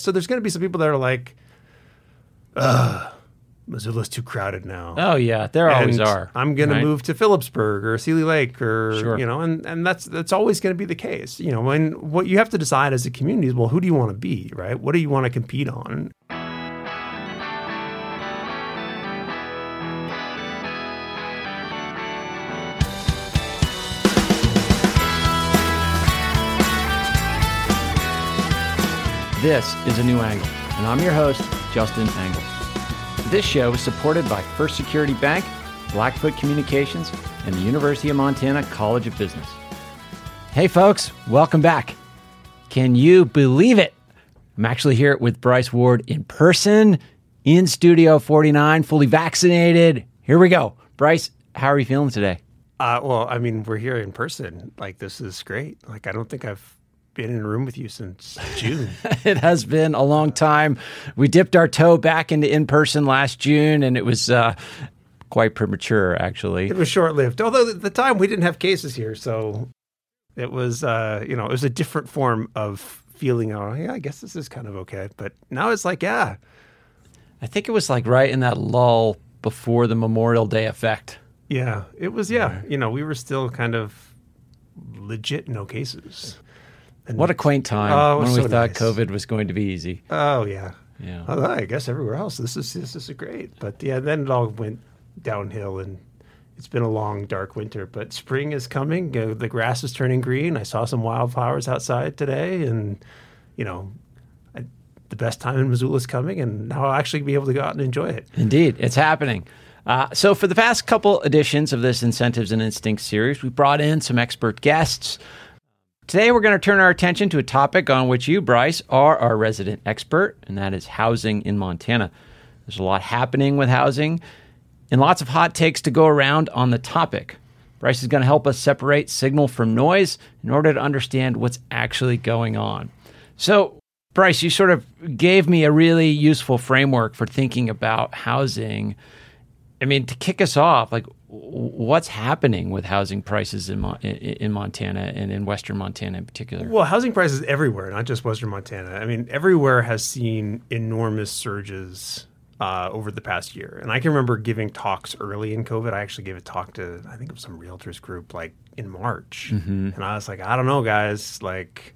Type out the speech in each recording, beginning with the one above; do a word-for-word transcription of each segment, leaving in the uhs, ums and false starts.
So there's going to be some people that are like, ugh, Missoula's too crowded now. Oh, yeah. There and always are. I'm going right? to move to Phillipsburg or Sealy Lake or, sure. you know, and, and that's that's always going to be the case. You know, when what you have to decide as a community is, well, who do you want to be, right? What do you want to compete on? This is A New Angle, and I'm your host, Justin Angle. This show is supported by First Security Bank, Blackfoot Communications, and the University of Montana College of Business. Hey folks, welcome back. Can you believe it? I'm actually here with Bryce Ward in person, in Studio forty-nine, fully vaccinated. Here we go. Bryce, how are you feeling today? Uh, well, I mean, we're here in person. Like, this is great. Like, I don't think I've been in a room with you since June. It has been a long time. We dipped our toe back into in-person last June, and it was uh, quite premature, actually. It was short-lived. Although at the time, we didn't have cases here, so it was, uh, you know, it was a different form of feeling, oh, yeah, I guess this is kind of okay. But now it's like, yeah. I think it was like right in that lull before the Memorial Day effect. Yeah, it was, yeah. You know, we were still kind of legit no cases. And what a quaint time oh, when so we thought nice. COVID was going to be easy. Oh, yeah. Yeah. Well, I guess everywhere else, this is this is great. But yeah, then it all went downhill, and it's been a long, dark winter. But spring is coming. You know, the grass is turning green. I saw some wildflowers outside today, and, you know, I, the best time in Missoula is coming, and now I'll actually be able to go out and enjoy it. Indeed. It's happening. Uh, so for the past couple editions of this Incentives and Instincts series, we brought in some expert guests. Today, we're going to turn our attention to a topic on which you, Bryce, are our resident expert, and that is housing in Montana. There's a lot happening with housing and lots of hot takes to go around on the topic. Bryce is going to help us separate signal from noise in order to understand what's actually going on. So, Bryce, you sort of gave me a really useful framework for thinking about housing. I mean, to kick us off, like, what's happening with housing prices in Mo- in Montana and in Western Montana in particular? Well, housing prices everywhere, not just Western Montana. I mean, everywhere has seen enormous surges uh, over the past year. And I can remember giving talks early in COVID. I actually gave a talk to, I think it was some realtors group, like in March. Mm-hmm. And I was like, I don't know, guys, like,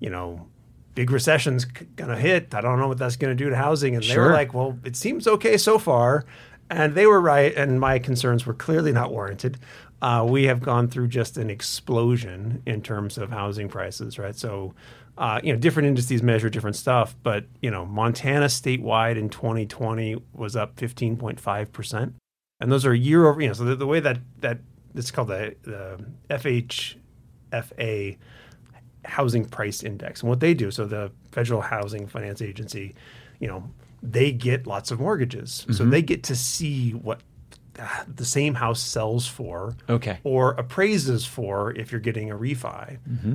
you know, big recession's going to hit. I don't know what that's going to do to housing. And sure. They were like, well, it seems okay so far. And they were right, and my concerns were clearly not warranted. Uh, we have gone through just an explosion in terms of housing prices, right? So, uh, you know, different industries measure different stuff, but, you know, Montana statewide in twenty twenty was up fifteen point five percent. And those are year over, you know, so the, the way that, that it's called the, the F H F A Housing Price Index. And what they do, so the Federal Housing Finance Agency, you know, they get lots of mortgages. Mm-hmm. So they get to see what the same house sells for okay. or appraises for if you're getting a refi mm-hmm.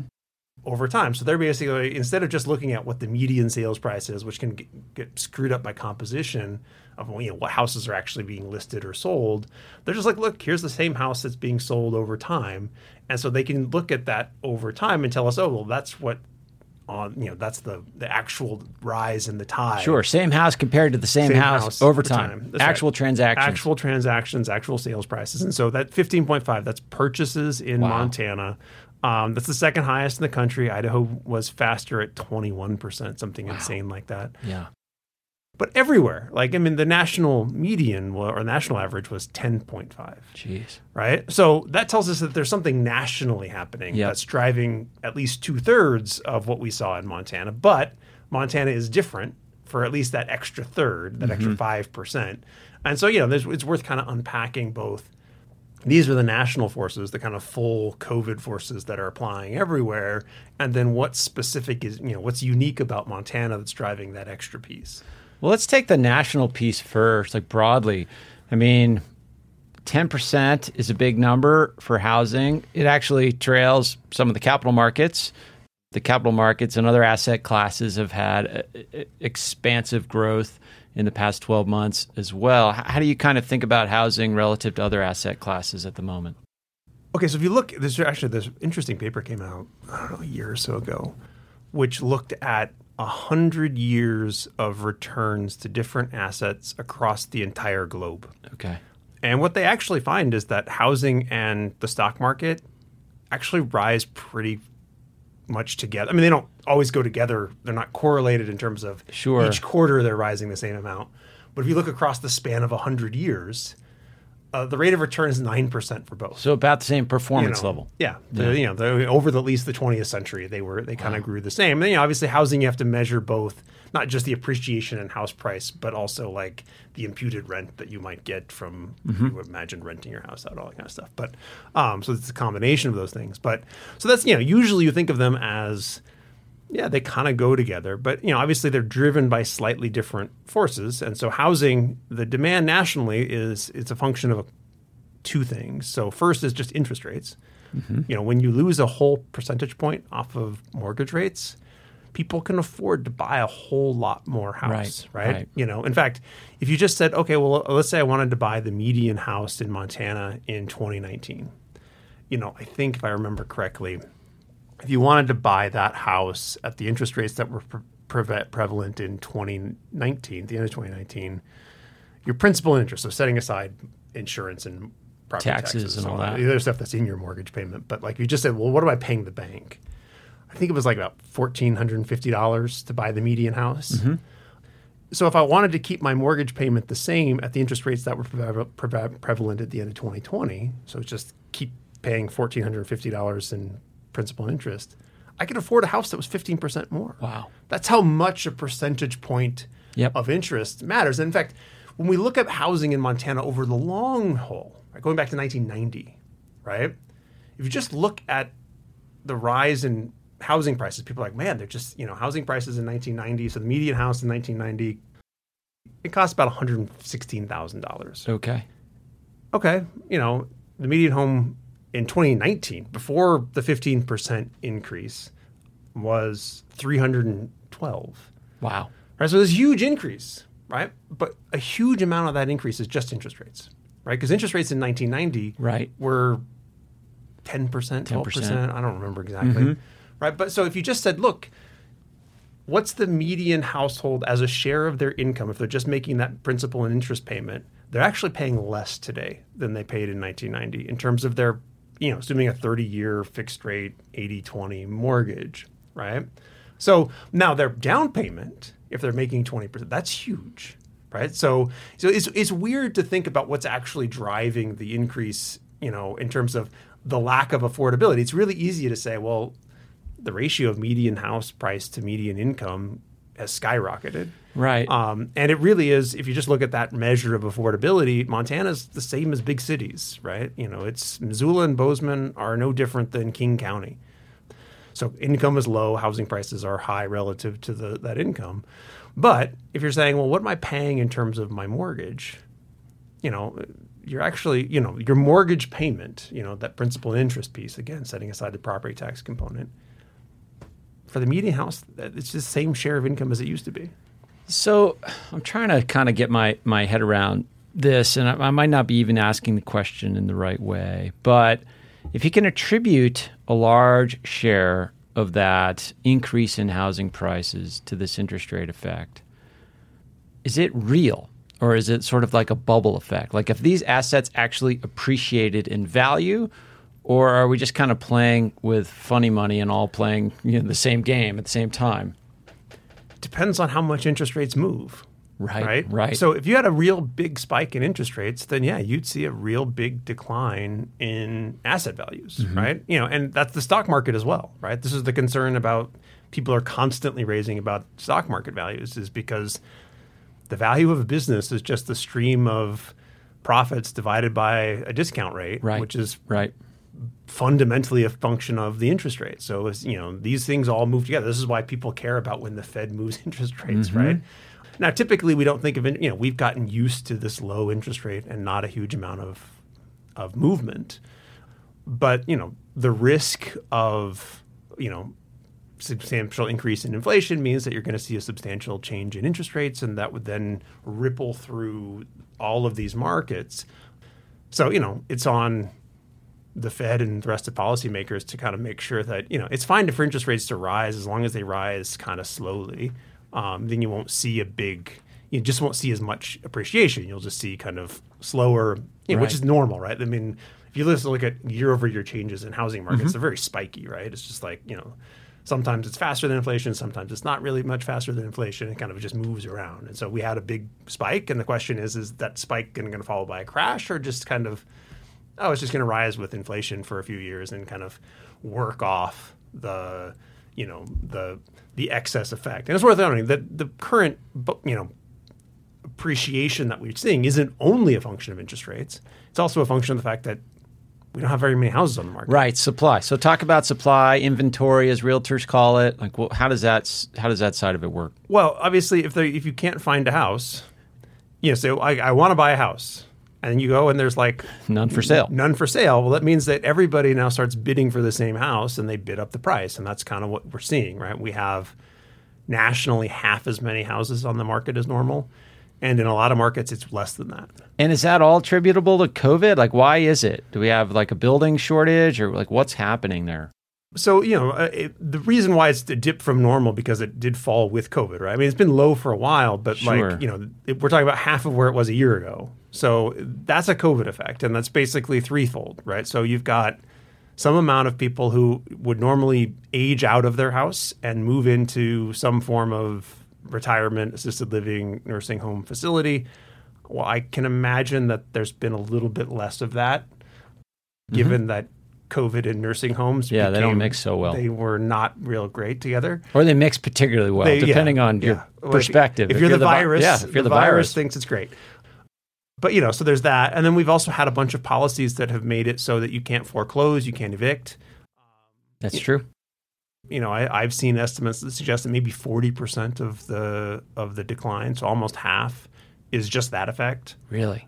over time. So they're basically, instead of just looking at what the median sales price is, which can get, get screwed up by composition of, you know, what houses are actually being listed or sold, they're just like, look, here's the same house that's being sold over time. And so they can look at that over time and tell us, oh, well, that's what on, you know, that's the, the actual rise in the tide. Sure. Same house compared to the same, same house, house over time. time. Actual right. transactions. Actual transactions, actual sales prices. And so that fifteen point five, that's purchases in wow. Montana. Um, that's the second highest in the country. Idaho was faster at twenty-one percent, something wow. insane like that. Yeah. But everywhere, like, I mean, the national median or national average was ten point five. Jeez. Right? So that tells us that there's something nationally happening yep. that's driving at least two-thirds of what we saw in Montana. But Montana is different for at least that extra third, that mm-hmm. extra five percent. And so, you know, there's, it's worth kind of unpacking both. These are the national forces, the kind of full COVID forces that are applying everywhere. And then what's specific is, you know, what's unique about Montana that's driving that extra piece? Well, let's take the national piece first, like broadly. I mean, ten percent is a big number for housing. It actually trails some of the capital markets. The capital markets and other asset classes have had uh, expansive growth in the past twelve months as well. How do you kind of think about housing relative to other asset classes at the moment? Okay, so if you look, there's actually this interesting paper came out, I don't know, a year or so ago, which looked at one hundred years of returns to different assets across the entire globe. Okay. And what they actually find is that housing and the stock market actually rise pretty much together. I mean, they don't always go together. They're not correlated in terms of sure. each quarter they're rising the same amount. But if you look across the span of one hundred years, uh, the rate of return is nine percent for both. So about the same performance you know, level. Yeah. yeah. The, you know, the, over the, at least the twentieth century, they were they kind of wow. grew the same. And then, you know, obviously housing, you have to measure both, not just the appreciation in house price, but also like the imputed rent that you might get from, mm-hmm. you would imagine renting your house out, all that kind of stuff. But um, so it's a combination of those things. But so that's, you know, usually you think of them as, yeah, they kind of go together, but, you know, obviously they're driven by slightly different forces. And so housing, the demand nationally is, it's a function of a, two things. So first is just interest rates. Mm-hmm. You know, when you lose a whole percentage point off of mortgage rates, people can afford to buy a whole lot more house, right? right? right. You know, in fact, if you just said, okay, well, let's say I wanted to buy the median house in Montana in twenty nineteen. You know, I think if I remember correctly, if you wanted to buy that house at the interest rates that were pre- pre- prevalent in twenty nineteen, the end of twenty nineteen, your principal and interest, so setting aside insurance and property taxes, taxes and all that, the other stuff that's in your mortgage payment, but like you just said, well, what am I paying the bank? I think it was like about one thousand four hundred fifty dollars to buy the median house. Mm-hmm. So if I wanted to keep my mortgage payment the same at the interest rates that were pre- pre- prevalent at the end of twenty twenty, so just keep paying one thousand four hundred fifty dollars in principal and interest, I could afford a house that was fifteen percent more. Wow. That's how much a percentage point yep. of interest matters. And in fact, when we look at housing in Montana over the long haul, right, going back to nineteen ninety, right? If you just look at the rise in housing prices, people are like, man, they're just, you know, housing prices in nineteen ninety. So the median house in nineteen ninety, it cost about one hundred sixteen thousand dollars. Okay. Okay. You know, the median home in twenty nineteen, before the fifteen percent increase, was three hundred twelve. Wow. Right, so there's a huge increase, right? But a huge amount of that increase is just interest rates, right? Because interest rates in nineteen ninety right. were ten percent, twelve percent, ten percent. I don't remember exactly, mm-hmm. right? But so if you just said, look, what's the median household as a share of their income, if they're just making that principal and interest payment, they're actually paying less today than they paid in nineteen ninety in terms of their, you know, assuming a thirty-year fixed rate, eighty twenty mortgage, right? So now their down payment, if they're making twenty percent, that's huge, right? So so it's it's weird to think about what's actually driving the increase, you know, in terms of the lack of affordability. It's really easy to say, well, the ratio of median house price to median income has skyrocketed. Right. Um, and it really is, if you just look at that measure of affordability, Montana's the same as big cities, right? You know, it's Missoula and Bozeman are no different than King County. So income is low, housing prices are high relative to the, that income. But if you're saying, well, what am I paying in terms of my mortgage? You know, you're actually, you know, your mortgage payment, you know, that principal and interest piece, again, setting aside the property tax component, for the median house, it's the same share of income as it used to be. So I'm trying to kind of get my, my head around this, and I, I might not be even asking the question in the right way, but if you can attribute a large share of that increase in housing prices to this interest rate effect, is it real? Or is it sort of like a bubble effect? Like if these assets actually appreciated in value, or are we just kind of playing with funny money and all playing, you know, the same game at the same time? Depends on how much interest rates move. Right, right, right. So if you had a real big spike in interest rates, then yeah, you'd see a real big decline in asset values, mm-hmm. right? You know, and that's the stock market as well, right? This is the concern about people are constantly raising about stock market values is because the value of a business is just the stream of profits divided by a discount rate, right. which is right. fundamentally a function of the interest rate. So, you know, these things all move together. This is why people care about when the Fed moves interest rates, mm-hmm. right? Now, typically we don't think of, you know, we've gotten used to this low interest rate and not a huge amount of of movement. But, you know, the risk of, you know, substantial increase in inflation means that you're going to see a substantial change in interest rates, and that would then ripple through all of these markets. So, you know, it's on the Fed and the rest of policymakers to kind of make sure that, you know, it's fine for interest rates to rise as long as they rise kind of slowly. Um, then you won't see a big, you just won't see as much appreciation. You'll just see kind of slower, you know, right. which is normal, right? I mean, if you listen, look at year-over-year changes in housing markets, mm-hmm. they're very spiky, right? It's just like, you know, sometimes it's faster than inflation, sometimes it's not really much faster than inflation. It kind of just moves around. And so we had a big spike, and the question is, is that spike going to follow by a crash, or just kind of, oh, it's just going to rise with inflation for a few years and kind of work off the, you know, the the excess effect. And it's worth noting that the current, you know, appreciation that we're seeing isn't only a function of interest rates. It's also a function of the fact that we don't have very many houses on the market. Right, supply. So talk about supply, inventory, as realtors call it. Like, well, how does that how does that side of it work? Well, obviously, if they if you can't find a house, you know, so I, I want to buy a house. And you go and there's like none for sale. None for sale. Well, that means that everybody now starts bidding for the same house and they bid up the price. And that's kind of what we're seeing, right? We have nationally half as many houses on the market as normal. And in a lot of markets, it's less than that. And is that all attributable to COVID? Like, why is it? Do we have like a building shortage, or like what's happening there? So, you know, it, the reason why it's dipped from normal because it did fall with COVID, right? I mean, it's been low for a while, but sure. like, you know, it, we're talking about half of where it was a year ago. So that's a COVID effect, and that's basically threefold, right? So you've got some amount of people who would normally age out of their house and move into some form of retirement, assisted living, nursing home facility. Well, I can imagine that there's been a little bit less of that, mm-hmm. given that COVID and nursing homes. Yeah, became, they don't mix so well. They were not real great together. Or they mix particularly well, they, depending yeah, on your yeah. perspective. Like, if, if you're, you're the, the virus, vi- yeah, if you're the, the virus, virus thinks it's great. But, you know, so there's that. And then we've also had a bunch of policies that have made it so that you can't foreclose, you can't evict. That's you, true. You know, I, I've seen estimates that suggest that maybe forty percent of the of the decline, so almost half, is just that effect. Really?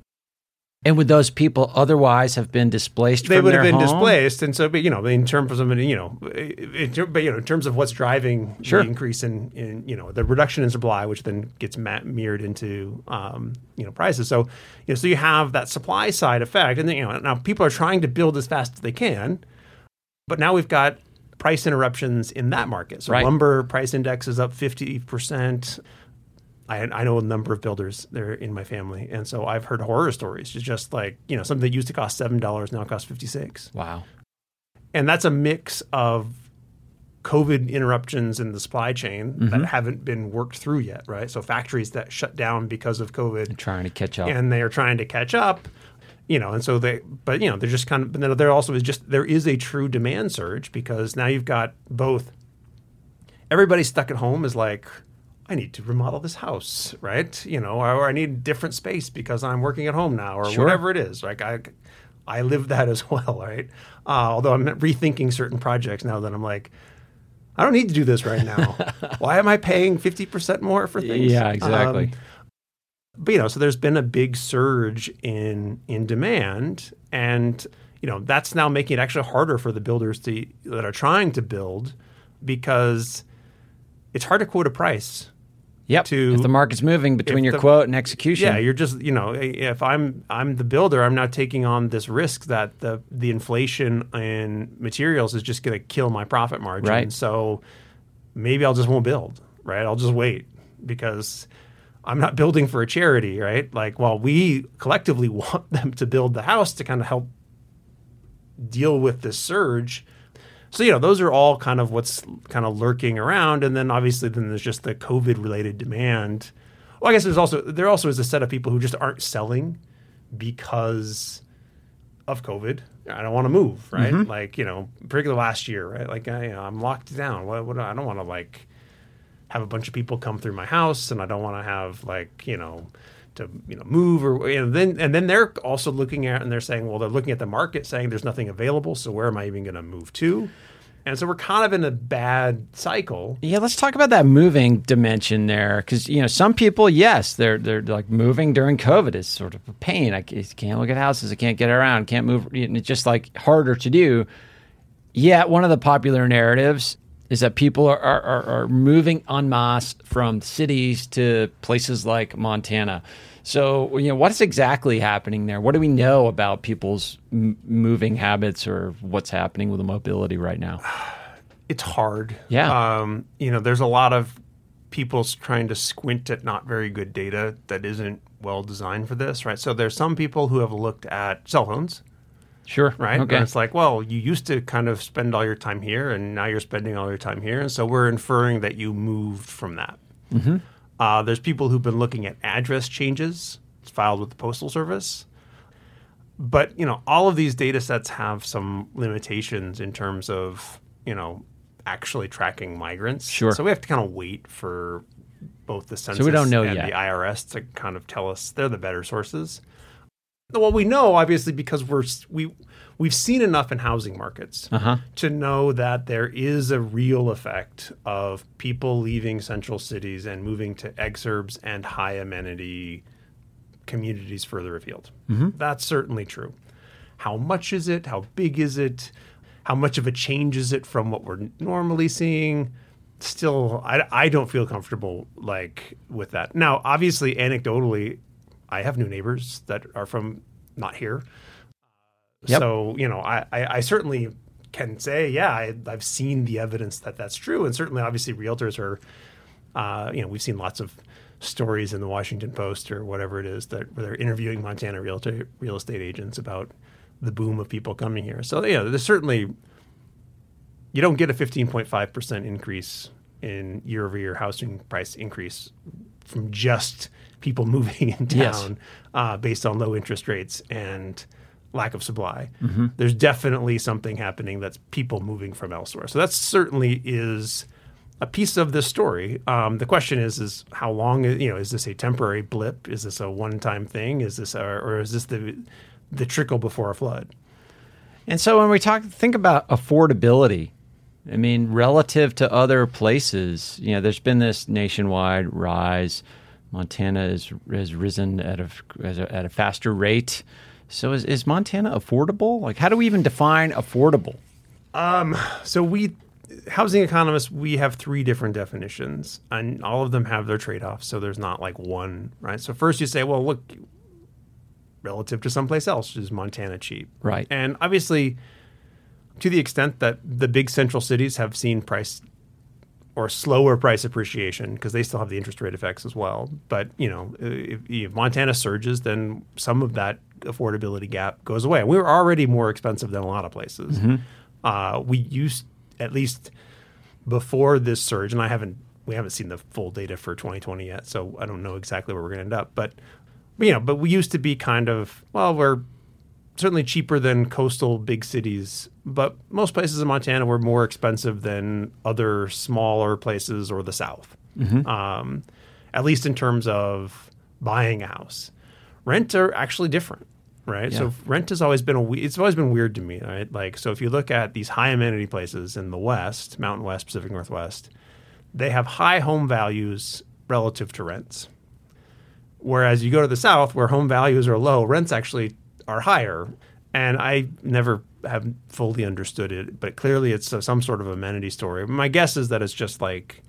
And would those people otherwise have been displaced they from their home? They would have been home? displaced. And so, but, you know, in terms of, you know, in, but, you know, in terms of what's driving sure. the increase in, in, you know, the reduction in supply, which then gets mirrored into, um, you know, prices. So, you know, so you have that supply side effect. And then, you know, now people are trying to build as fast as they can, but now we've got price interruptions in that market. So right. lumber price index is up fifty percent. I, I know a number of builders there in my family. And so I've heard horror stories. It's just like, you know, something that used to cost seven dollars now costs fifty-six dollars. Wow. And that's a mix of COVID interruptions in the supply chain mm-hmm. that haven't been worked through yet, right? So factories that shut down because of COVID. They're trying to catch up. And they are trying to catch up, you know, and so they, but, you know, they're just kind of, there also is just, there is a true demand surge because now you've got both. Everybody stuck at home is like, I need to remodel this house, right? You know, or I need different space because I'm working at home now, or sure. whatever it is. Like I, I live that as well, right? Uh, although I'm rethinking certain projects now that I'm like, I don't need to do this right now. Why am I paying fifty percent more for things? Yeah, exactly. Um, but you know, so there's been a big surge in in demand, and you know that's now making it actually harder for the builders to that are trying to build because it's hard to quote a price. Yep. To, if the market's moving between your the, quote and execution. Yeah, you're just, you know, if I'm I'm the builder, I'm now taking on this risk that the the inflation in materials is just going to kill my profit margin. Right. So maybe I'll just won't build, right? I'll just wait because I'm not building for a charity, right? Like, well, we collectively want them to build the house to kind of help deal with this surge. So, you know, those are all kind of what's kind of lurking around. And then obviously then there's just the COVID-related demand. Well, I guess there's also there also is a set of people who just aren't selling because of COVID. I don't want to move, right? Mm-hmm. Like, you know, particularly last year, right? Like, I, you know, I'm locked down. What, what, I don't want to, like, have a bunch of people come through my house, and I don't want to have, like, you know, to, you know, move or, you know, then, and then they're also looking at, and they're saying, well, they're looking at the market saying there's nothing available. So where am I even going to move to? And so we're kind of in a bad cycle. Yeah. Let's talk about that moving dimension there. Cause you know, some people, yes, they're, they're like moving during COVID is sort of a pain. I can't look at houses. I can't get around, can't move. It's just like harder to do. Yet one of the popular narratives is that people are, are, are moving en masse from cities to places like Montana. So, you know, what's exactly happening there? What do we know about people's m- moving habits or what's happening with the mobility right now? It's hard. Yeah. Um, you know, there's a lot of people trying to squint at not very good data that isn't well designed for this, right? So there's some people who have looked at cell phones. Sure. Right? Okay. And it's like, well, you used to kind of spend all your time here and now you're spending all your time here. And so we're inferring that you moved from that. Mm-hmm. Uh, there's people who've been looking at address changes. It's filed with the Postal Service. But, you know, all of these data sets have some limitations in terms of, you know, actually tracking migrants. Sure. So we have to kind of wait for both the census so we don't know and yet. The I R S to kind of tell us. They're the better sources. Well, we know, obviously, because we're, we, we've seen enough in housing markets uh-huh. to know that there is a real effect of people leaving central cities and moving to exurbs and high amenity communities further afield. Mm-hmm. That's certainly true. How much is it? How big is it? How much of a change is it from what we're normally seeing? Still, I, I don't feel comfortable like with that. Now, obviously, anecdotally, I have new neighbors that are from not here. Yep. So, you know, I, I, I certainly can say, yeah, I, I've seen the evidence that that's true. And certainly, obviously, realtors are, uh, you know, we've seen lots of stories in the Washington Post or whatever it is that where they're interviewing Montana realtor, real estate agents about the boom of people coming here. So, you know, there's certainly, you don't get a fifteen point five percent increase in year-over-year housing price increase from just people moving in town yes. uh, based on low interest rates and lack of supply. Mm-hmm. There's definitely something happening that's people moving from elsewhere. So that certainly is a piece of this story. Um, the question is, is how long, you know, is this a temporary blip? Is this a one-time thing? Is this, a, or is this the the trickle before a flood? And so when we talk, think about affordability, I mean, relative to other places, you know, there's been this nationwide rise. Montana is, has risen at a, at a faster rate. So is, is Montana affordable? Like, how do we even define affordable? Um, so we, housing economists, we have three different definitions, and all of them have their trade-offs, so there's not like one, right? So first you say, well, look, relative to someplace else, is Montana cheap? Right. And obviously, to the extent that the big central cities have seen price or slower price appreciation, because they still have the interest rate effects as well. But, you know, if, if Montana surges, then some of that affordability gap goes away. We were already more expensive than a lot of places. Mm-hmm. Uh, we used, at least before this surge, and I haven't, we haven't seen the full data for twenty twenty yet, so I don't know exactly where we're going to end up. But, you know, but we used to be kind of, well, we're certainly cheaper than coastal big cities, but most places in Montana were more expensive than other smaller places or the South, mm-hmm. um, at least in terms of buying a house. Rent are actually different, right? Yeah. So rent has always been a it's always been weird to me, right? Like, so if you look at these high amenity places in the West, Mountain West, Pacific Northwest, they have high home values relative to rents, whereas you go to the South where home values are low, rents actually are higher, and I never have fully understood it, but clearly it's a, some sort of amenity story. My guess is that it's just like,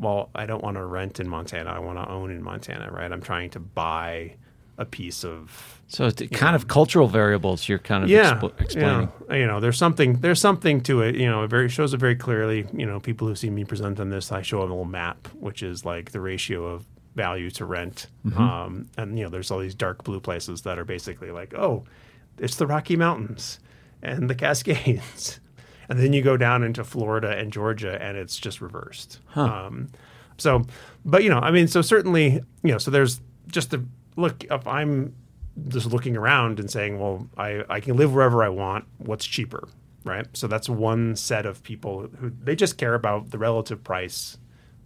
well, I don't want to rent in Montana. I want to own in Montana, right? I'm trying to buy a piece of. So it's kind know, of cultural variables you're kind of yeah, expo- explaining. Yeah, you know, there's something there's something to it. You know, it very shows it very clearly. You know, people who see me present on this, I show them a little map, which is like the ratio of value to rent. Mm-hmm. Um, and, you know, there's all these dark blue places that are basically like, oh, it's the Rocky Mountains and the Cascades. And then you go down into Florida and Georgia and it's just reversed. Huh. Um, so, but, you know, I mean, so certainly, you know, so there's just the look if I'm just looking around and saying, well, I, I can live wherever I want. What's cheaper, right? So that's one set of people who they just care about the relative price.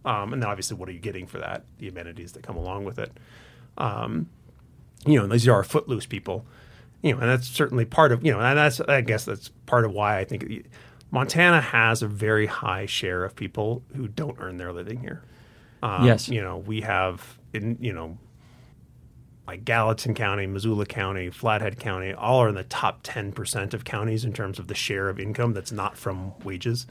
Um, and then obviously, what are you getting for that? The amenities that come along with it. Um, you know, and these are our footloose people. You know, and that's certainly part of, you know, and that's, I guess that's part of why I think Montana has a very high share of people who don't earn their living here. Um, yes. You know, we have, in you know, like Gallatin County, Missoula County, Flathead County, all are in the top ten percent of counties in terms of the share of income that's not from wages.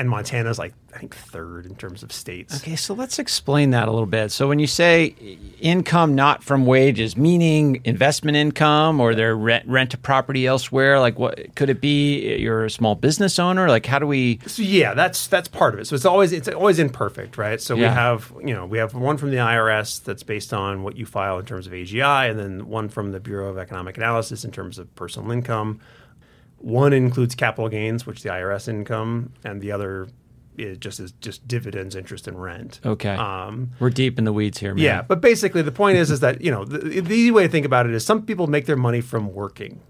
And Montana's like, I think, third in terms of states. Okay, so let's explain that a little bit. So when you say income not from wages, meaning investment income or their rent, rent to property elsewhere, like what could it be? You're a small business owner? Like how do we? So yeah, that's that's part of it. So it's always it's always imperfect, right? So yeah. we have, you know, we have one from the I R S that's based on what you file in terms of A G I, and then one from the Bureau of Economic Analysis in terms of personal income. One includes capital gains, which is the I R S income, and the other is just is just dividends, interest, and rent. Okay, um, we're deep in the weeds here, man. Yeah, but basically the point is is that you know the, the easy way to think about it is some people make their money from working,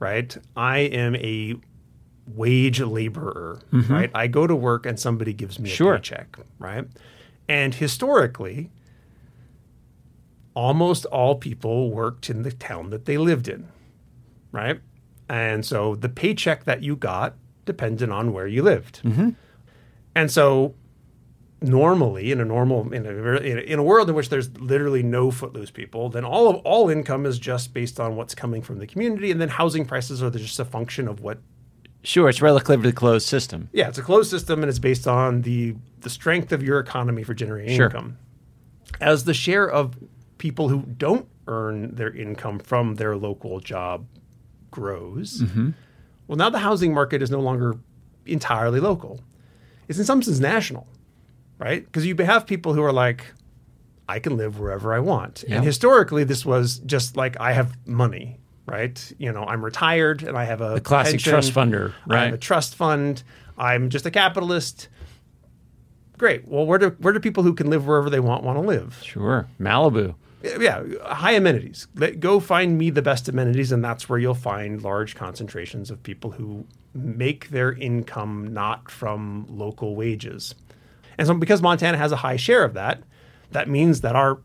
right? I am a wage laborer, mm-hmm. right? I go to work and somebody gives me a sure. paycheck, right? And historically, almost all people worked in the town that they lived in, right? And so the paycheck that you got depended on where you lived. Mm-hmm. And so normally in a normal in a, in a world in which there's literally no footloose people, then all of all income is just based on what's coming from the community, and then housing prices are just a function of what. Sure, it's a relatively closed system. Yeah, it's a closed system, and it's based on the the strength of your economy for generating sure. income. As the share of people who don't earn their income from their local job grows, mm-hmm. well, now the housing market is no longer entirely local. It's in some sense national, right? Because you have people who are like, I can live wherever I want. Yep. And historically, this was just like, I have money, right? You know, I'm retired and I have a the classic pension. Trust funder, right? I have a trust fund. I'm just a capitalist. Great. Well, where do where do people who can live wherever they want want to live? Sure. Malibu. Yeah, high amenities. Let, go find me the best amenities, and that's where you'll find large concentrations of people who make their income not from local wages. And so because Montana has a high share of that, that means that our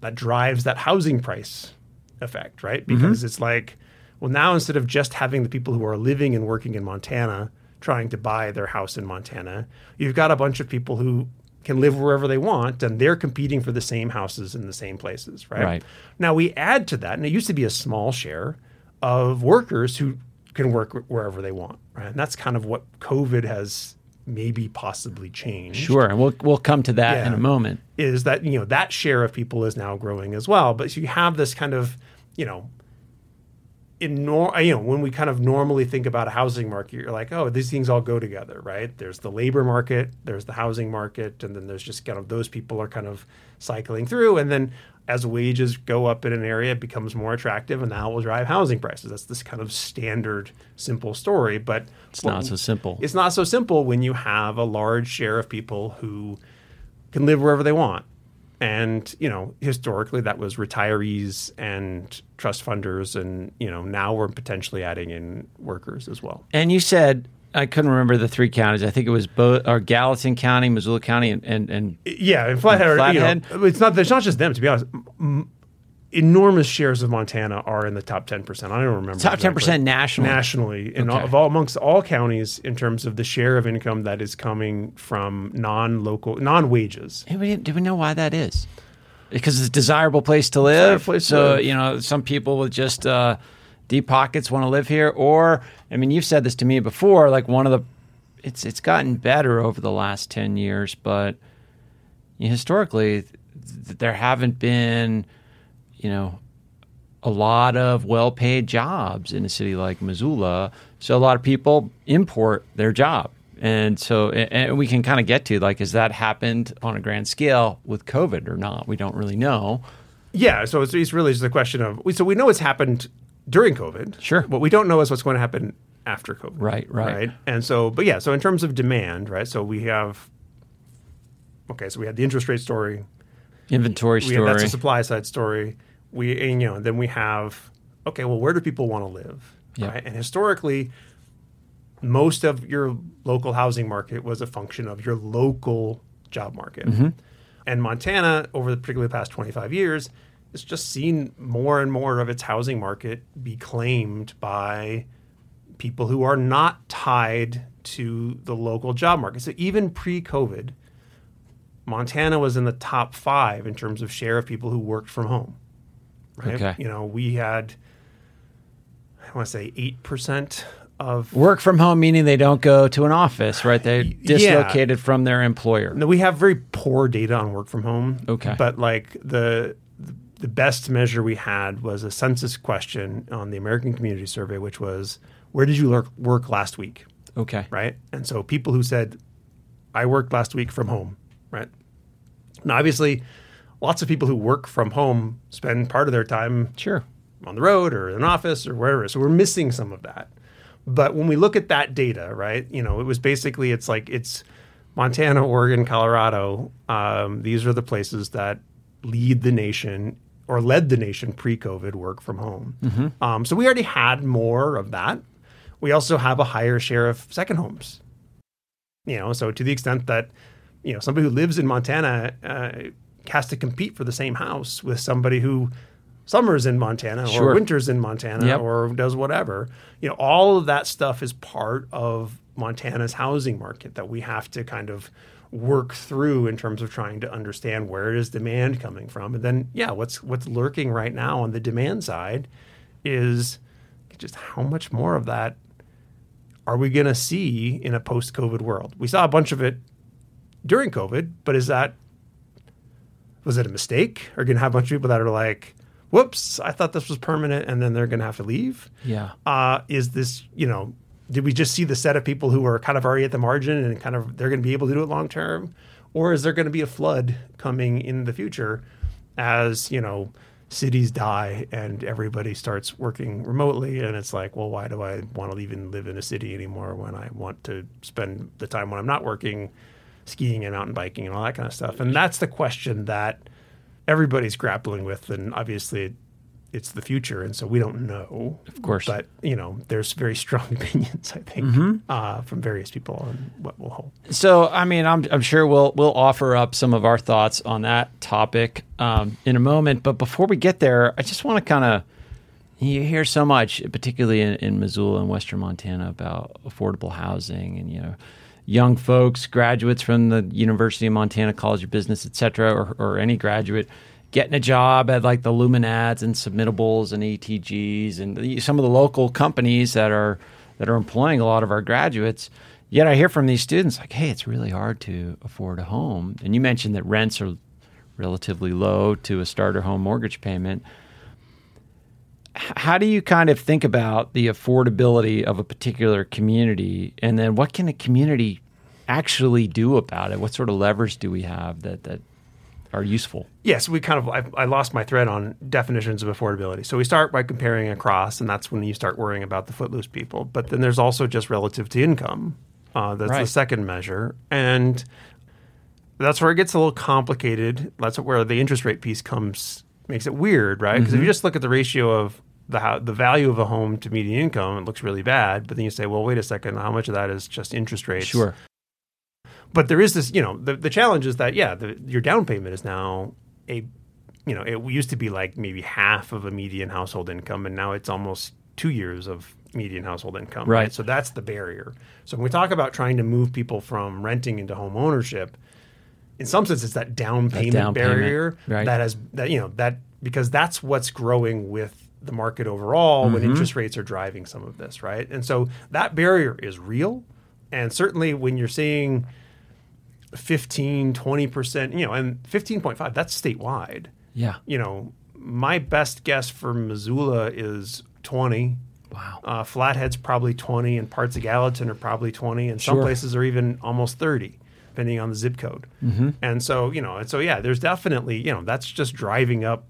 that drives that housing price effect, right? Because mm-hmm. it's like, well, now instead of just having the people who are living and working in Montana trying to buy their house in Montana, you've got a bunch of people who can live wherever they want, and they're competing for the same houses in the same places, right? Right. Now we add to that, and it used to be a small share of workers who can work wherever they want, right? And that's kind of what COVID has maybe possibly changed. Sure, and we'll we'll come to that yeah, in a moment. Is that, you know, that share of people is now growing as well, but so you have this kind of, you know, in nor- you know, when we kind of normally think about a housing market, you're like, oh, these things all go together, right? There's the labor market, there's the housing market, and then there's just kind of those people are kind of cycling through. And then as wages go up in an area, it becomes more attractive, and that will drive housing prices. That's this kind of standard, simple story. But it's well, not so simple. It's not so simple when you have a large share of people who can live wherever they want. And, you know, historically that was retirees and trust funders, and, you know, now we're potentially adding in workers as well. And you said, I couldn't remember the three counties. I think it was both, or Gallatin County, Missoula County, and... and, and yeah, and Flathead. And Flathead. You know, it's, not, it's not just them, to be honest. M- enormous shares of Montana are in the top ten percent. I don't remember. Top exactly. ten percent nationally? Nationally, in okay. all, of all, amongst all counties in terms of the share of income that is coming from non-local, non-wages. Hey, we, do we know why that is? Because it's a desirable place to live. Place so, to live. You know, some people with just uh, deep pockets want to live here. Or, I mean, you've said this to me before, like one of the, it's it's gotten better over the last ten years, but you know, historically th- there haven't been, you know, a lot of well-paid jobs in a city like Missoula. So a lot of people import their job. And so and we can kind of get to, like, has that happened on a grand scale with COVID or not? We don't really know. Yeah, so it's, it's really just the question of, so we know it's happened during COVID. Sure. What we don't know is what's going to happen after COVID. Right, right. right? And so, but yeah, so in terms of demand, right, so we have, okay, so we had the interest rate story. Inventory story. We, that's a supply side story. We, and, you know, then we have, okay, well, where do people want to live, yep. right? And historically, most of your local housing market was a function of your local job market. Mm-hmm. And Montana, over the particularly the past twenty-five years, has just seen more and more of its housing market be claimed by people who are not tied to the local job market. So even pre-COVID, Montana was in the top five in terms of share of people who worked from home. Right? Okay. You know, we had, I want to say eight percent of work from home, meaning they don't go to an office, right? They're dislocated yeah. from their employer. No, we have very poor data on work from home. Okay. But like the the best measure we had was a census question on the American Community Survey, which was, where did you work last week? Okay. Right? And so people who said, I worked last week from home, right? Now, obviously, lots of people who work from home spend part of their time sure. on the road or in an office or wherever. So we're missing some of that. But when we look at that data, right, you know, it was basically, it's like, it's Montana, Oregon, Colorado. Um, these are the places that lead the nation or led the nation pre-COVID work from home. Mm-hmm. Um, so we already had more of that. We also have a higher share of second homes. You know, so to the extent that, you know, somebody who lives in Montana uh, has to compete for the same house with somebody who summers in Montana sure. or winters in Montana yep. or does whatever, you know, all of that stuff is part of Montana's housing market that we have to kind of work through in terms of trying to understand where is demand coming from. And then, yeah, what's what's lurking right now on the demand side is just how much more of that are we going to see in a post-COVID world? We saw a bunch of it during COVID, but is that, was it a mistake? Are you going to have a bunch of people that are like, whoops, I thought this was permanent, and then they're going to have to leave? Yeah. Uh, is this, you know, did we just see the set of people who are kind of already at the margin and kind of they're going to be able to do it long term? Or is there going to be a flood coming in the future as, you know, cities die and everybody starts working remotely? And it's like, well, why do I want to even live in a city anymore when I want to spend the time when I'm not working skiing and mountain biking and all that kind of stuff? And that's the question that everybody's grappling with, and obviously it's the future, and so we don't know. Of course. But, you know, there's very strong opinions, I think, mm-hmm. uh, from various people on what will hold. So, I mean, I'm, I'm sure we'll we'll offer up some of our thoughts on that topic um, in a moment. But before we get there, I just want to kind of, you hear so much, particularly in, in Missoula and Western Montana, about affordable housing and, you know, young folks, graduates from the University of Montana College of Business, et cetera, or, or any graduate getting a job at like the Luminads and Submittables and E T Gs and the, some of the local companies that are that are employing a lot of our graduates. Yet I hear from these students like, hey, it's really hard to afford a home. And you mentioned that rents are relatively low to a starter home mortgage payment. How do you kind of think about the affordability of a particular community, and then what can a community actually do about it? What sort of levers do we have that that are useful? Yes, we kind of, I, I lost my thread on definitions of affordability. So we start by comparing across, and that's when you start worrying about the footloose people. But then there's also just relative to income. Uh, that's right. The second measure. And that's where it gets a little complicated. That's where the interest rate piece comes makes it weird, right? Because mm-hmm. if you just look at the ratio of the ho- the value of a home to median income, it looks really bad. But then you say, well, wait a second, how much of that is just interest rates? Sure. But there is this, you know, the, the challenge is that, yeah, the, your down payment is now a, you know, it used to be like maybe half of a median household income, and now it's almost two years of median household income. Right. right? So that's the barrier. So when we talk about trying to move people from renting into home ownership, in some sense, it's that down payment that down barrier payment, right. that has that, you know, that because that's what's growing with the market overall mm-hmm. when interest rates are driving some of this, right? And so that barrier is real. And certainly when you're seeing fifteen, twenty percent, you know, and fifteen point five, that's statewide. Yeah. You know, my best guess for Missoula is twenty. Wow. Uh, Flathead's probably twenty, and parts of Gallatin are probably twenty, and sure. some places are even almost thirty. Depending on the zip code. Mm-hmm. And so, you know, and so, yeah, there's definitely, you know, that's just driving up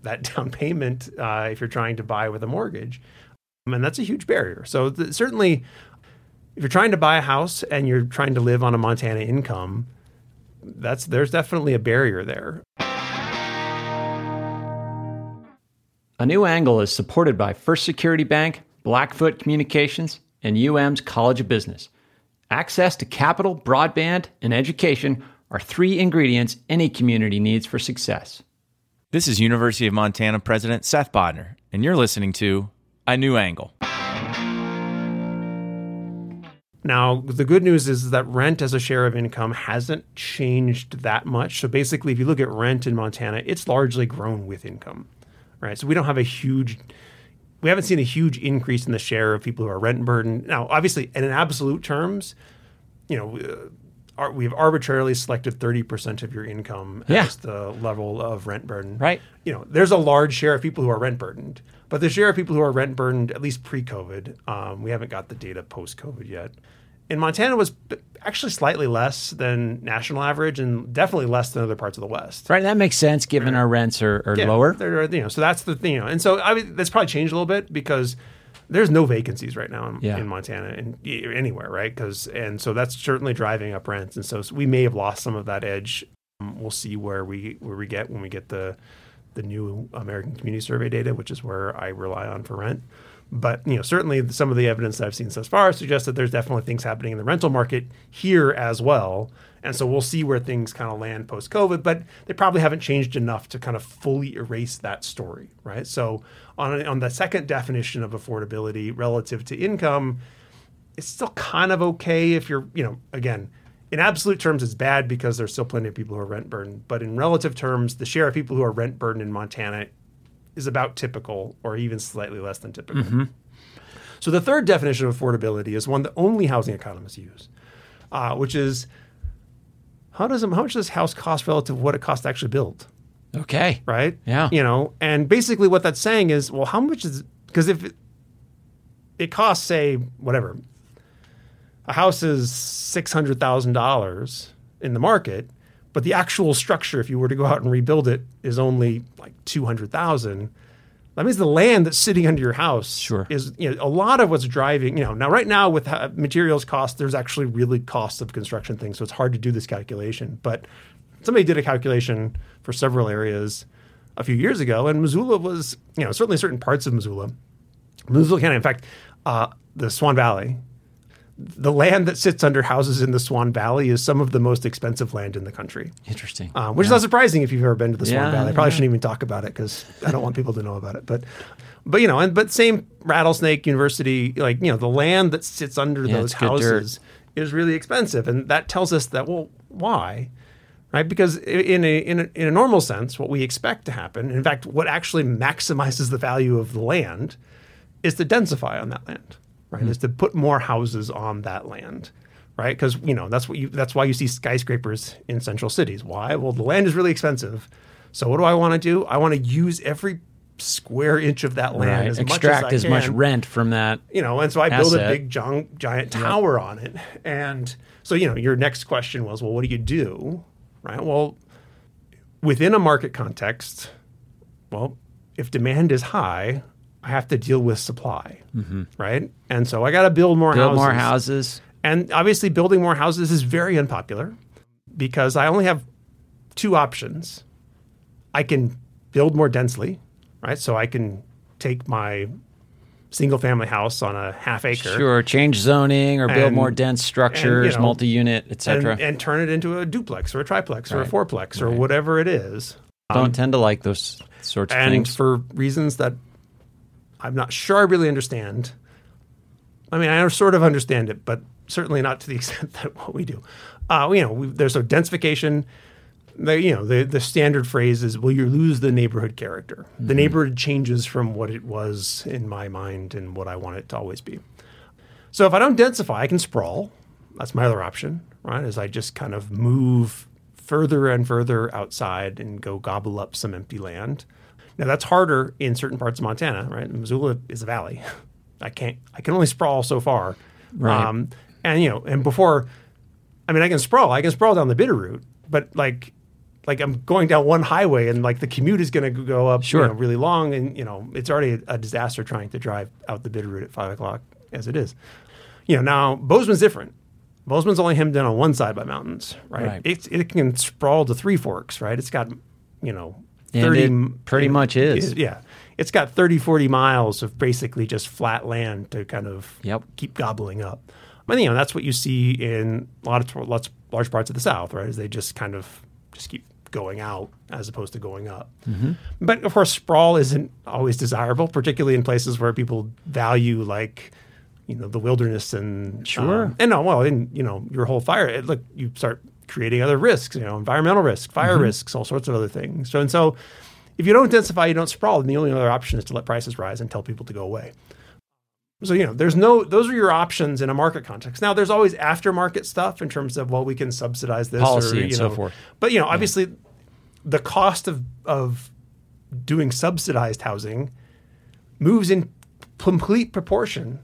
that down payment uh, if you're trying to buy with a mortgage. Um, and that's a huge barrier. So th- certainly if you're trying to buy a house and you're trying to live on a Montana income, that's, there's definitely a barrier there. A New Angle is supported by First Security Bank, Blackfoot Communications, and U M's College of Business. Access to capital, broadband, and education are three ingredients any community needs for success. This is University of Montana President Seth Bodner, and you're listening to A New Angle. Now, the good news is that rent as a share of income hasn't changed that much. So basically, if you look at rent in Montana, it's largely grown with income, right? So we don't have a huge we haven't seen a huge increase in the share of people who are rent burdened. Now, obviously, in absolute terms, you know, uh, we've arbitrarily selected thirty percent of your income yeah. as the level of rent burden. Right. You know, there's a large share of people who are rent burdened, but the share of people who are rent burdened, at least pre-COVID, um, we haven't got the data post-COVID yet. And Montana was actually slightly less than national average, and definitely less than other parts of the West. Right, that makes sense given right. our rents are, are yeah, lower. You know, so that's the thing. You know, and so I mean, that's probably changed a little bit because there's no vacancies right now in, yeah. in Montana and anywhere, right? Because and so that's certainly driving up rents, and so we may have lost some of that edge. We'll see where we where we get when we get the the new American Community Survey data, which is where I rely on for rent. But, you know, certainly some of the evidence that I've seen thus far suggests that there's definitely things happening in the rental market here as well. And so we'll see where things kind of land post-COVID, but they probably haven't changed enough to kind of fully erase that story, right? So on, on the second definition of affordability relative to income, it's still kind of okay if you're, you know, again, in absolute terms, it's bad because there's still plenty of people who are rent burdened. But in relative terms, the share of people who are rent burdened in Montana is about typical or even slightly less than typical. Mm-hmm. So the third definition of affordability is one that only housing economists use, uh, which is how does how much does this house cost relative to what it costs to actually build? Okay. Right? Yeah. You know, and basically what that's saying is, well, how much is – because if it, it costs, say, whatever, a house is six hundred thousand dollars in the market, but the actual structure, if you were to go out and rebuild it, is only like two hundred thousand dollars. That means the land that's sitting under your house sure. is you know, a lot of what's driving. You know, now, right now with materials costs, there's actually really costs of construction things, so it's hard to do this calculation. But somebody did a calculation for several areas a few years ago, and Missoula was, you know, certainly certain parts of Missoula, Missoula County, in fact, uh, the Swan Valley. The land that sits under houses in the Swan Valley is some of the most expensive land in the country. Interesting. Uh, which yeah. is not surprising if you've ever been to the Swan yeah, Valley. I probably yeah. shouldn't even talk about it because I don't want people to know about it. But, but you know, and but same Rattlesnake University, like, you know, the land that sits under yeah, those houses is really expensive. And that tells us that, well, why? Right? Because in a, in a, in a normal sense, what we expect to happen, in fact, what actually maximizes the value of the land is to densify on that land. Right, mm-hmm. is to put more houses on that land, right? Because you know that's what you that's why you see skyscrapers in central cities. Why? Well, the land is really expensive. So what do I want to do? I want to use every square inch of that land right. as extract much as, I as can. much rent from that. You know, and so I asset. build a big giant, giant tower yep. on it. And so you know, your next question was, well, what do you do, right? Well, within a market context, well, if demand is high, I have to deal with supply, mm-hmm. right? And so I got to build more build houses. Build more houses. And obviously building more houses is very unpopular because I only have two options. I can build more densely, right? So I can take my single-family house on a half acre. Sure, change zoning or and, build more dense structures, and, you know, multi-unit, et cetera. And, and turn it into a duplex or a triplex right. or a fourplex right. or whatever it is. Don't um, tend to like those sorts of things. And for reasons that I'm not sure I really understand. I mean, I sort of understand it, but certainly not to the extent that what we do. Uh, you know, we, there's a densification. The, you know, the, the standard phrase is, "Will you lose the neighborhood character?" Mm-hmm. The neighborhood changes from what it was in my mind and what I want it to always be. So if I don't densify, I can sprawl. That's my other option, right? Is I just kind of move further and further outside and go gobble up some empty land. Now, that's harder in certain parts of Montana, right? Missoula is a valley. I can't, I can only sprawl so far. Right. Um, and, you know, and before, I mean, I can sprawl, I can sprawl down the Bitterroot, but like, like I'm going down one highway and like the commute is going to go up sure. you know, really long. And, you know, it's already a disaster trying to drive out the Bitterroot at five o'clock as it is. You know, now Bozeman's different. Bozeman's only hemmed in on one side by mountains, right? right. It, it can sprawl to Three Forks, right? It's got, you know, thirty, and it pretty it, much is. It, yeah. It's got thirty, forty miles of basically just flat land to kind of yep. keep gobbling up. And, you know, that's what you see in a lot of lots, large parts of the South, right, is they just kind of just keep going out as opposed to going up. Mm-hmm. But, of course, sprawl isn't always desirable, particularly in places where people value, like, you know, the wilderness and... Sure. Um, and, no, well, in, you know, your whole fire... It, look, you start... creating other risks, you know, environmental risk, fire mm-hmm. risks, all sorts of other things. So and so If you don't intensify, you don't sprawl, and the only other option is to let prices rise and tell people to go away. So, you know, there's no, those are your options in a market context. Now, there's always aftermarket stuff in terms of, well, we can subsidize this. Policy or, you and know, so forth. But, you know, obviously yeah. the cost of, of doing subsidized housing moves in complete proportion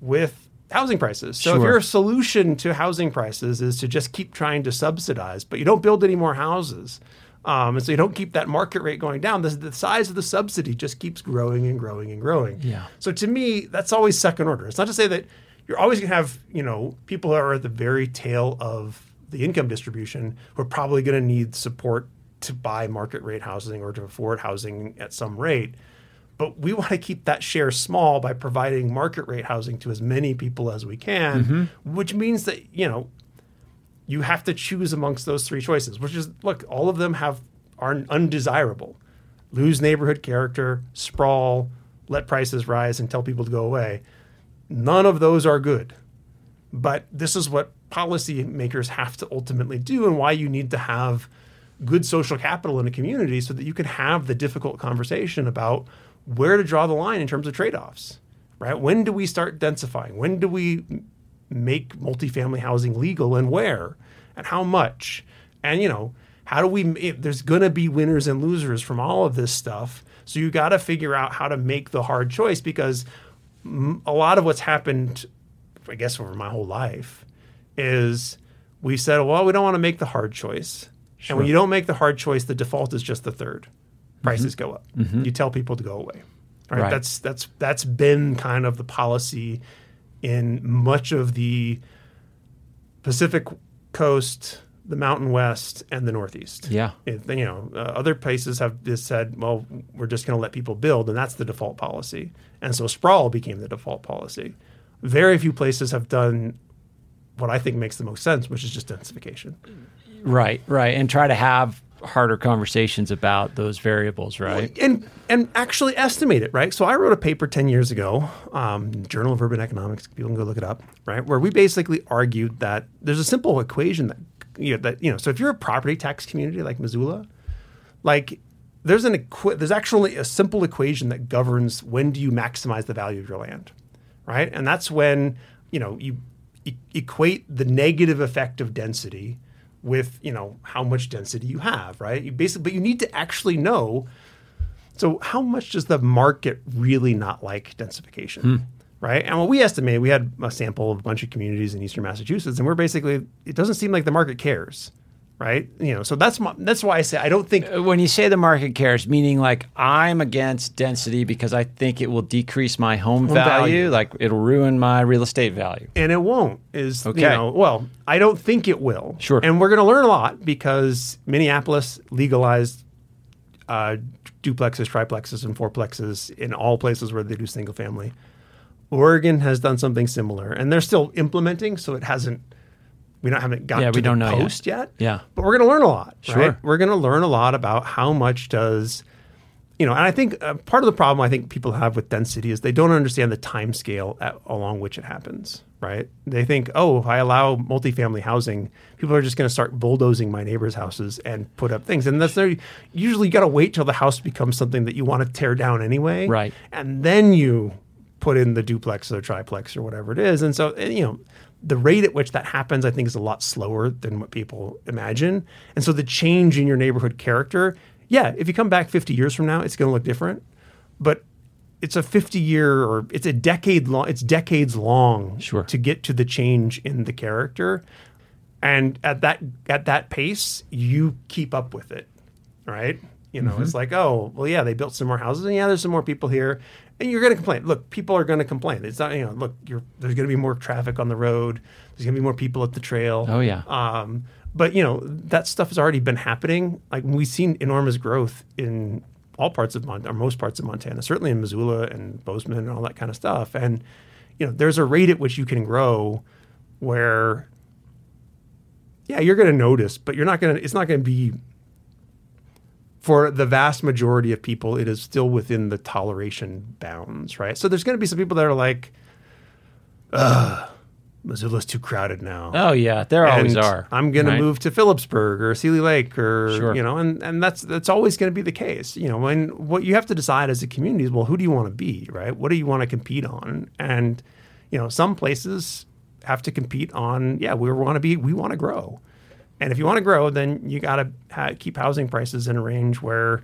with housing prices. So sure. if your solution to housing prices is to just keep trying to subsidize, but you don't build any more houses, um, and so you don't keep that market rate going down, the, the size of the subsidy just keeps growing and growing and growing. Yeah. So to me, that's always second order. It's not to say that you're always going to have, you know, people who are at the very tail of the income distribution who are probably going to need support to buy market rate housing or to afford housing at some rate. But we want to keep that share small by providing market rate housing to as many people as we can, mm-hmm. which means that, you know, you have to choose amongst those three choices, which is, look, all of them have are undesirable. Lose neighborhood character, sprawl, let prices rise, and tell people to go away. None of those are good. But this is what policymakers have to ultimately do, and why you need to have good social capital in a community so that you can have the difficult conversation about where to draw the line in terms of trade-offs, right? When do we start densifying? When do we make multifamily housing legal, and where, and how much? And, you know, how do we, it, there's going to be winners and losers from all of this stuff. So you got to figure out how to make the hard choice, because a lot of what's happened, I guess, over my whole life is we said, well, we don't want to make the hard choice. Sure. And when you don't make the hard choice, the default is just the third. Prices go up. Mm-hmm. You tell people to go away. All right? Right. That's that's that's been kind of the policy in much of the Pacific Coast, the Mountain West, and the Northeast. Yeah. It, you know, uh, other places have just said, well, we're just going to let people build, and that's the default policy. And so sprawl became the default policy. Very few places have done what I think makes the most sense, which is just densification. Right, right. And try to have harder conversations about those variables, right? And and actually estimate it, right? So I wrote a paper ten years ago, um, Journal of Urban Economics, people can go look it up, right? Where we basically argued that there's a simple equation that, you know, that, you know, so if you're a property tax community like Missoula, like there's an equi- there's actually a simple equation that governs when do you maximize the value of your land, right? And that's when, you know, you e- equate the negative effect of density with, you know, how much density you have, right? You basically, but you need to actually know, so how much does the market really not like densification, hmm. right? And what we estimated, we had a sample of a bunch of communities in eastern Massachusetts, and we're basically, it doesn't seem like the market cares, right? You know, so that's my, that's why I say I don't think... When you say the market cares, meaning like I'm against density because I think it will decrease my home, home value, value, like it'll ruin my real estate value. And it won't, is, okay. you know, well, I don't think it will. Sure. And we're going to learn a lot because Minneapolis legalized uh, duplexes, triplexes, and fourplexes in all places where they do single family. Oregon has done something similar, and they're still implementing, so it hasn't... We don't, haven't gotten yeah, to the post yet. yet, Yeah, but we're going to learn a lot, sure. right? We're going to learn a lot about how much does, you know, and I think uh, part of the problem I think people have with density is they don't understand the time scale at, along which it happens, right? They think, oh, if I allow multifamily housing, people are just going to start bulldozing my neighbor's houses and put up things. And that's there, usually you got to wait till the house becomes something that you want to tear down anyway. Right. And then you put in the duplex or the triplex or whatever it is. And so, you know, the rate at which that happens, I think, is a lot slower than what people imagine. And so the change in your neighborhood character, yeah, if you come back fifty years from now, it's going to look different. But it's a fifty-year or it's a decade long, it's decades long sure. to get to the change in the character. And at that at that pace, you keep up with it, right? You know, mm-hmm. it's like, oh, well, yeah, they built some more houses, and yeah, there's some more people here. And you're going to complain. Look, people are going to complain. It's not, you know, look, you're, there's going to be more traffic on the road. There's going to be more people at the trail. Oh, yeah. Um, but, you know, that stuff has already been happening. Like, we've seen enormous growth in all parts of Montana, or most parts of Montana, certainly in Missoula and Bozeman and all that kind of stuff. And, you know, there's a rate at which you can grow where, yeah, you're going to notice, but you're not going to, it's not going to be, for the vast majority of people, it is still within the toleration bounds, right? So there's going to be some people that are like, ugh, Missoula's too crowded now. Oh, yeah. There always are. I'm going right? to move to Phillipsburg or Sealy Lake or, sure. you know, and, and that's that's always going to be the case. You know, when what you have to decide as a community is, well, who do you want to be, right? What do you want to compete on? And, you know, some places have to compete on, yeah, we want to be, we want to grow. And if you want to grow, then you got to ha- keep housing prices in a range where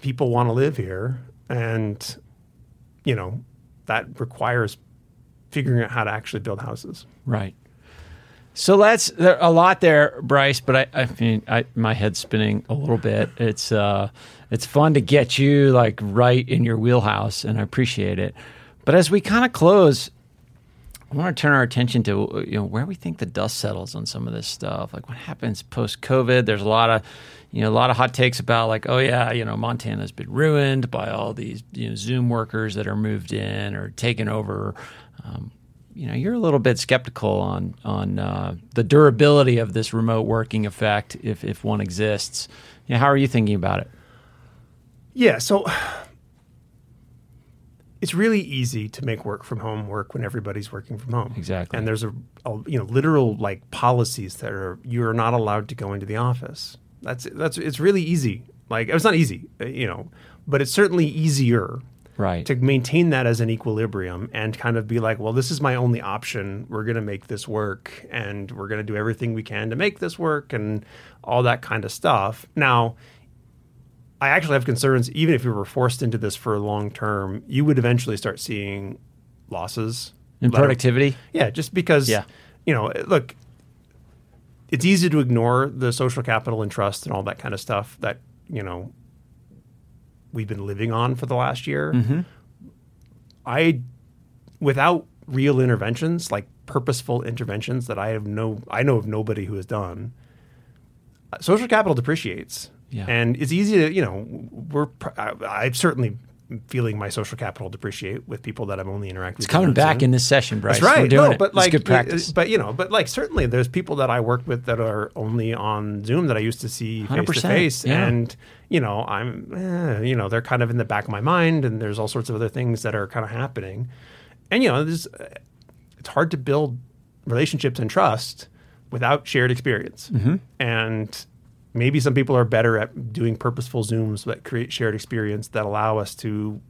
people want to live here. And, you know, that requires figuring out how to actually build houses. Right. So that's there, a lot there, Bryce, but I, I mean, I, my head's spinning a little bit. It's uh, it's fun to get you like right in your wheelhouse, and I appreciate it. But as we kind of close, I want to turn our attention to, you know, where we think the dust settles on some of this stuff. Like what happens post-COVID? There's a lot of, you know, a lot of hot takes about like, oh yeah, you know, Montana's been ruined by all these, you know, Zoom workers that are moved in or taken over. Um, you know, you're a little bit skeptical on on uh, the durability of this remote working effect, if if one exists. You know, how are you thinking about it? Yeah, so it's really easy to make work from home work when everybody's working from home. Exactly. And there's a, a you know literal like policies that are you're not allowed to go into the office. That's that's it's really easy. Like it's not easy, you know, but it's certainly easier. Right. To maintain that as an equilibrium and kind of be like, well, this is my only option. We're going to make this work and we're going to do everything we can to make this work and all that kind of stuff. Now, I actually have concerns, even if you were forced into this for long term, you would eventually start seeing losses. In productivity? Yeah, just because, yeah. you know, look, it's easy to ignore the social capital and trust and all that kind of stuff that, you know, we've been living on for the last year. Mm-hmm. I, without real interventions, like purposeful interventions that I have no, I know of nobody who has done, social capital depreciates. Yeah. And it's easy to, you know, we're, I, I'm certainly feeling my social capital depreciate with people that I'm only interacting with. It's coming back soon. In this session, Bryce. That's right. We're doing no, but it. Like, it's good practice. But, you know, but like certainly there's people that I work with that are only on Zoom that I used to see face to face. And, you know, I'm, eh, you know, they're kind of in the back of my mind and there's all sorts of other things that are kind of happening. And, you know, it's hard to build relationships and trust without shared experience. Mm-hmm. And maybe some people are better at doing purposeful Zooms that create shared experience that allow us to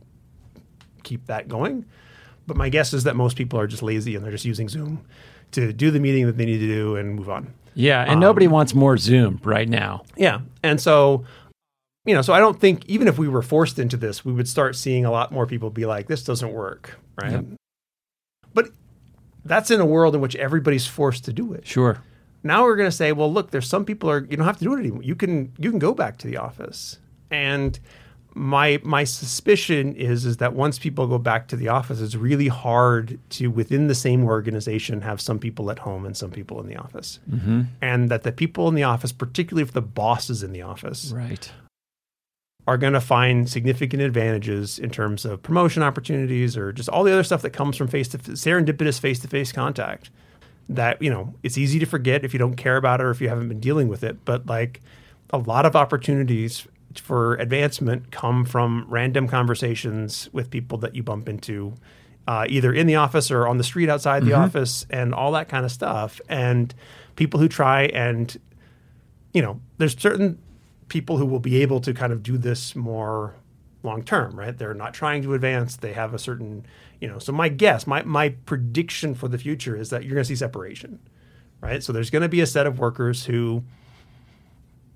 keep that going. But my guess is that most people are just lazy and they're just using Zoom to do the meeting that they need to do and move on. Yeah, and um, nobody wants more Zoom right now. Yeah, and so, you know, so I don't think even if we were forced into this, we would start seeing a lot more people be like, this doesn't work, right? Yep. But that's in a world in which everybody's forced to do it. Sure. Now we're going to say, well, look, there's some people are you don't have to do it anymore. You can you can go back to the office. And my my suspicion is is that once people go back to the office, it's really hard to within the same organization have some people at home and some people in the office. Mm-hmm. And that the people in the office, particularly if the boss is in the office, right, are going to find significant advantages in terms of promotion opportunities or just all the other stuff that comes from face to serendipitous face to face contact. That, you know, it's easy to forget if you don't care about it or if you haven't been dealing with it. But like a lot of opportunities for advancement come from random conversations with people that you bump into uh, either in the office or on the street outside the mm-hmm. office and all that kind of stuff. And people who try and, you know, there's certain people who will be able to kind of do this more long term, right? They're not trying to advance. They have a certain, you know, so my guess, my my prediction for the future is that you're going to see separation, right? So there's going to be a set of workers who,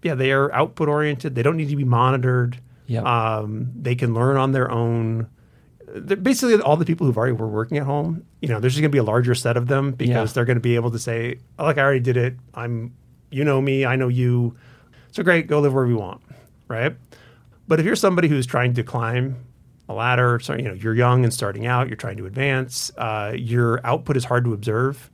yeah, they are output oriented. They don't need to be monitored. Yep. Um, they can learn on their own. They're basically all the people who've already were working at home, you know, there's just going to be a larger set of them because yeah. they're going to be able to say, oh, like I already did it. I'm, you know me, I know you. So great, go live wherever you want, right? But if you're somebody who's trying to climb a ladder, so, you know, you're young and starting out, you're trying to advance, uh, your output is hard to observe.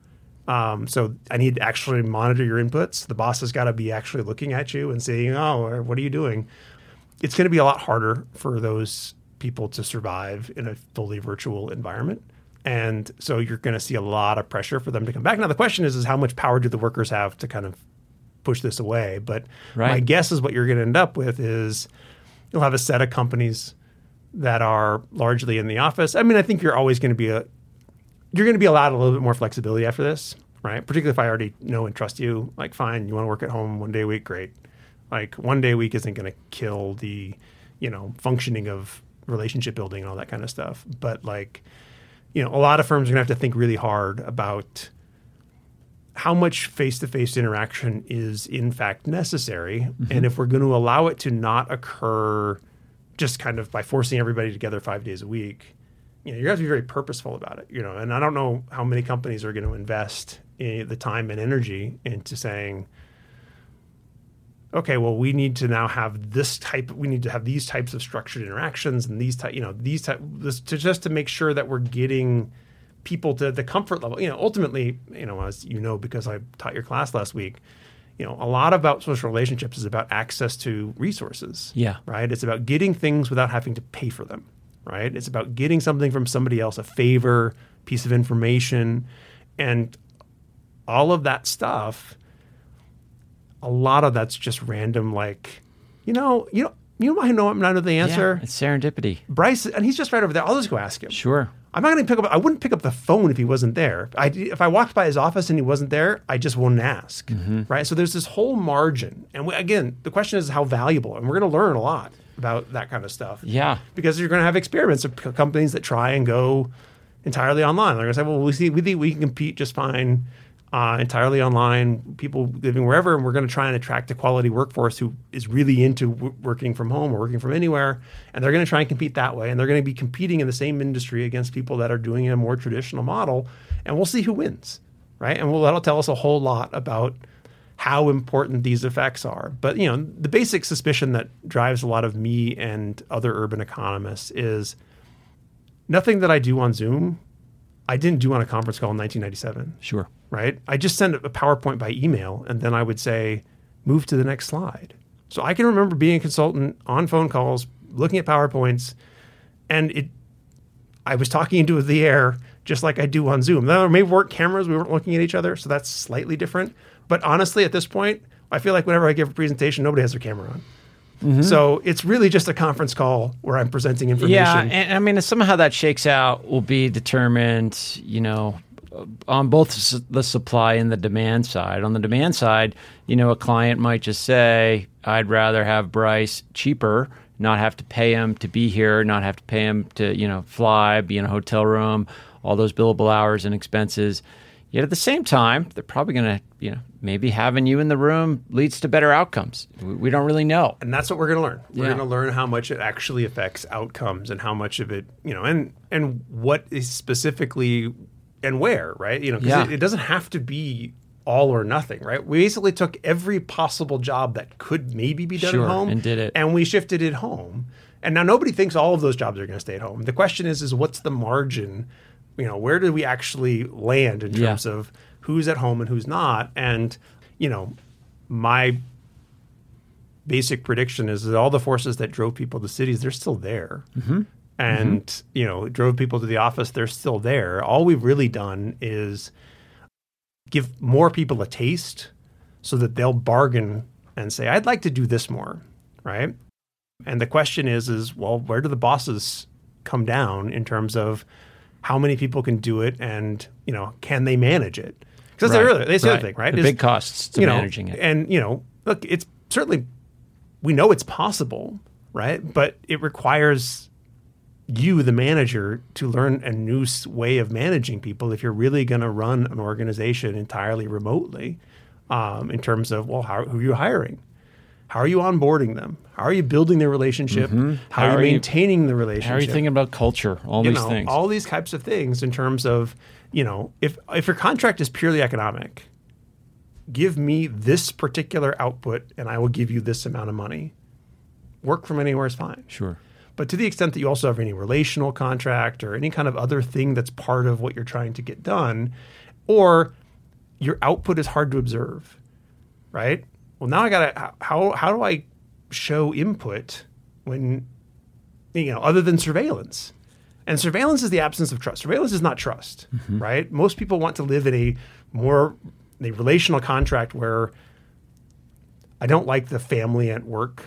Um, so I need to actually monitor your inputs. The boss has got to be actually looking at you and saying, oh, what are you doing? It's going to be a lot harder for those people to survive in a fully virtual environment. And so you're going to see a lot of pressure for them to come back. Now, the question is, is how much power do the workers have to kind of push this away? But right. my guess is what you're going to end up with is you'll have a set of companies that are largely in the office. I mean, I think you're always going to be a, you're going to be allowed a little bit more flexibility after this, right? Particularly if I already know and trust you, like, fine, you want to work at home one day a week, great. Like, one day a week isn't going to kill the, you know, functioning of relationship building and all that kind of stuff. But, like, you know, a lot of firms are going to have to think really hard about how much face-to-face interaction is, in fact, necessary. Mm-hmm. And if we're going to allow it to not occur just kind of by forcing everybody together five days a week, you know, you have to be very purposeful about it, you know. And I don't know how many companies are going to invest in the time and energy into saying, okay, well, we need to now have this type, we need to have these types of structured interactions and these type, you know, these type, this, to just to make sure that we're getting people to the comfort level. You know, ultimately, you know, as you know, because I taught your class last week, you know, a lot about social relationships is about access to resources. Yeah. Right. It's about getting things without having to pay for them. Right. It's about getting something from somebody else, a favor, piece of information, and all of that stuff. A lot of that's just random, like, you know, you know, you might know, not know the answer. Yeah, it's serendipity. Bryce, and he's just right over there. I'll just go ask him. Sure. I'm not going to pick up, I wouldn't pick up the phone if he wasn't there. I, if I walked by his office and he wasn't there, I just wouldn't ask, mm-hmm. right? So there's this whole margin. And we, again, the question is how valuable, and we're going to learn a lot about that kind of stuff. Yeah. Because you're going to have experiments of companies that try and go entirely online. They're going to say, well, we see, we think we can compete just fine uh, entirely online, people living wherever, and we're going to try and attract a quality workforce who is really into w- working from home or working from anywhere, and they're going to try and compete that way, and they're going to be competing in the same industry against people that are doing a more traditional model, and we'll see who wins, right? And we'll, that'll tell us a whole lot about how important these effects are. But, you know, the basic suspicion that drives a lot of me and other urban economists is nothing that I do on Zoom, I didn't do on a conference call in nineteen ninety-seven. Sure. Right? I just sent a PowerPoint by email, and then I would say, move to the next slide. So I can remember being a consultant on phone calls, looking at PowerPoints, and it, I was talking into the air just like I do on Zoom. Now, there may weren't cameras, we weren't looking at each other, so that's slightly different. But honestly, at this point, I feel like whenever I give a presentation, nobody has their camera on. Mm-hmm. So it's really just a conference call where I'm presenting information. Yeah, and I mean, somehow how that shakes out will be determined, you know, on both the supply and the demand side. On the demand side, you know, a client might just say, I'd rather have Bryce cheaper, not have to pay him to be here, not have to pay him to, you know, fly, be in a hotel room, all those billable hours and expenses. Yet at the same time, they're probably going to, you know, maybe having you in the room leads to better outcomes. We don't really know. And that's what we're going to learn. We're yeah. going to learn how much it actually affects outcomes and how much of it, you know, and and what is specifically and where, right? You know, because yeah. it, it doesn't have to be all or nothing, right? We basically took every possible job that could maybe be done sure, at home and did it, and we shifted it home. And now nobody thinks all of those jobs are going to stay at home. The question is, is what's the margin? You know, where do we actually land in terms yeah. of who's at home and who's not? And, you know, my basic prediction is that all the forces that drove people to cities, they're still there. Mm-hmm. And, mm-hmm. you know, drove people to the office, they're still there. All we've really done is give more people a taste so that they'll bargain and say, I'd like to do this more, right? And the question is, is, well, where do the bosses come down in terms of how many people can do it, and, you know, can they manage it? Because that's, right. the, other, that's right. the other thing, right? The is, big costs to you know, managing it. And, you know, look, it's certainly, we know it's possible, right? But it requires you, the manager, to learn a new way of managing people if you're really going to run an organization entirely remotely um, in terms of, well, how, who are you hiring? How are you onboarding them? How are you building their relationship? Mm-hmm. How, how are you maintaining you, the relationship? How are you thinking about culture? All you these know, things. All these types of things in terms of, you know, if if your contract is purely economic, give me this particular output and I will give you this amount of money. Work from anywhere is fine. Sure. But to the extent that you also have any relational contract or any kind of other thing that's part of what you're trying to get done, or your output is hard to observe, right? Well, now I gotta how how do I show input when, you know, other than surveillance? And surveillance is the absence of trust. Surveillance is not trust, mm-hmm. right? Most people want to live in a more a relational contract where I don't like the family at work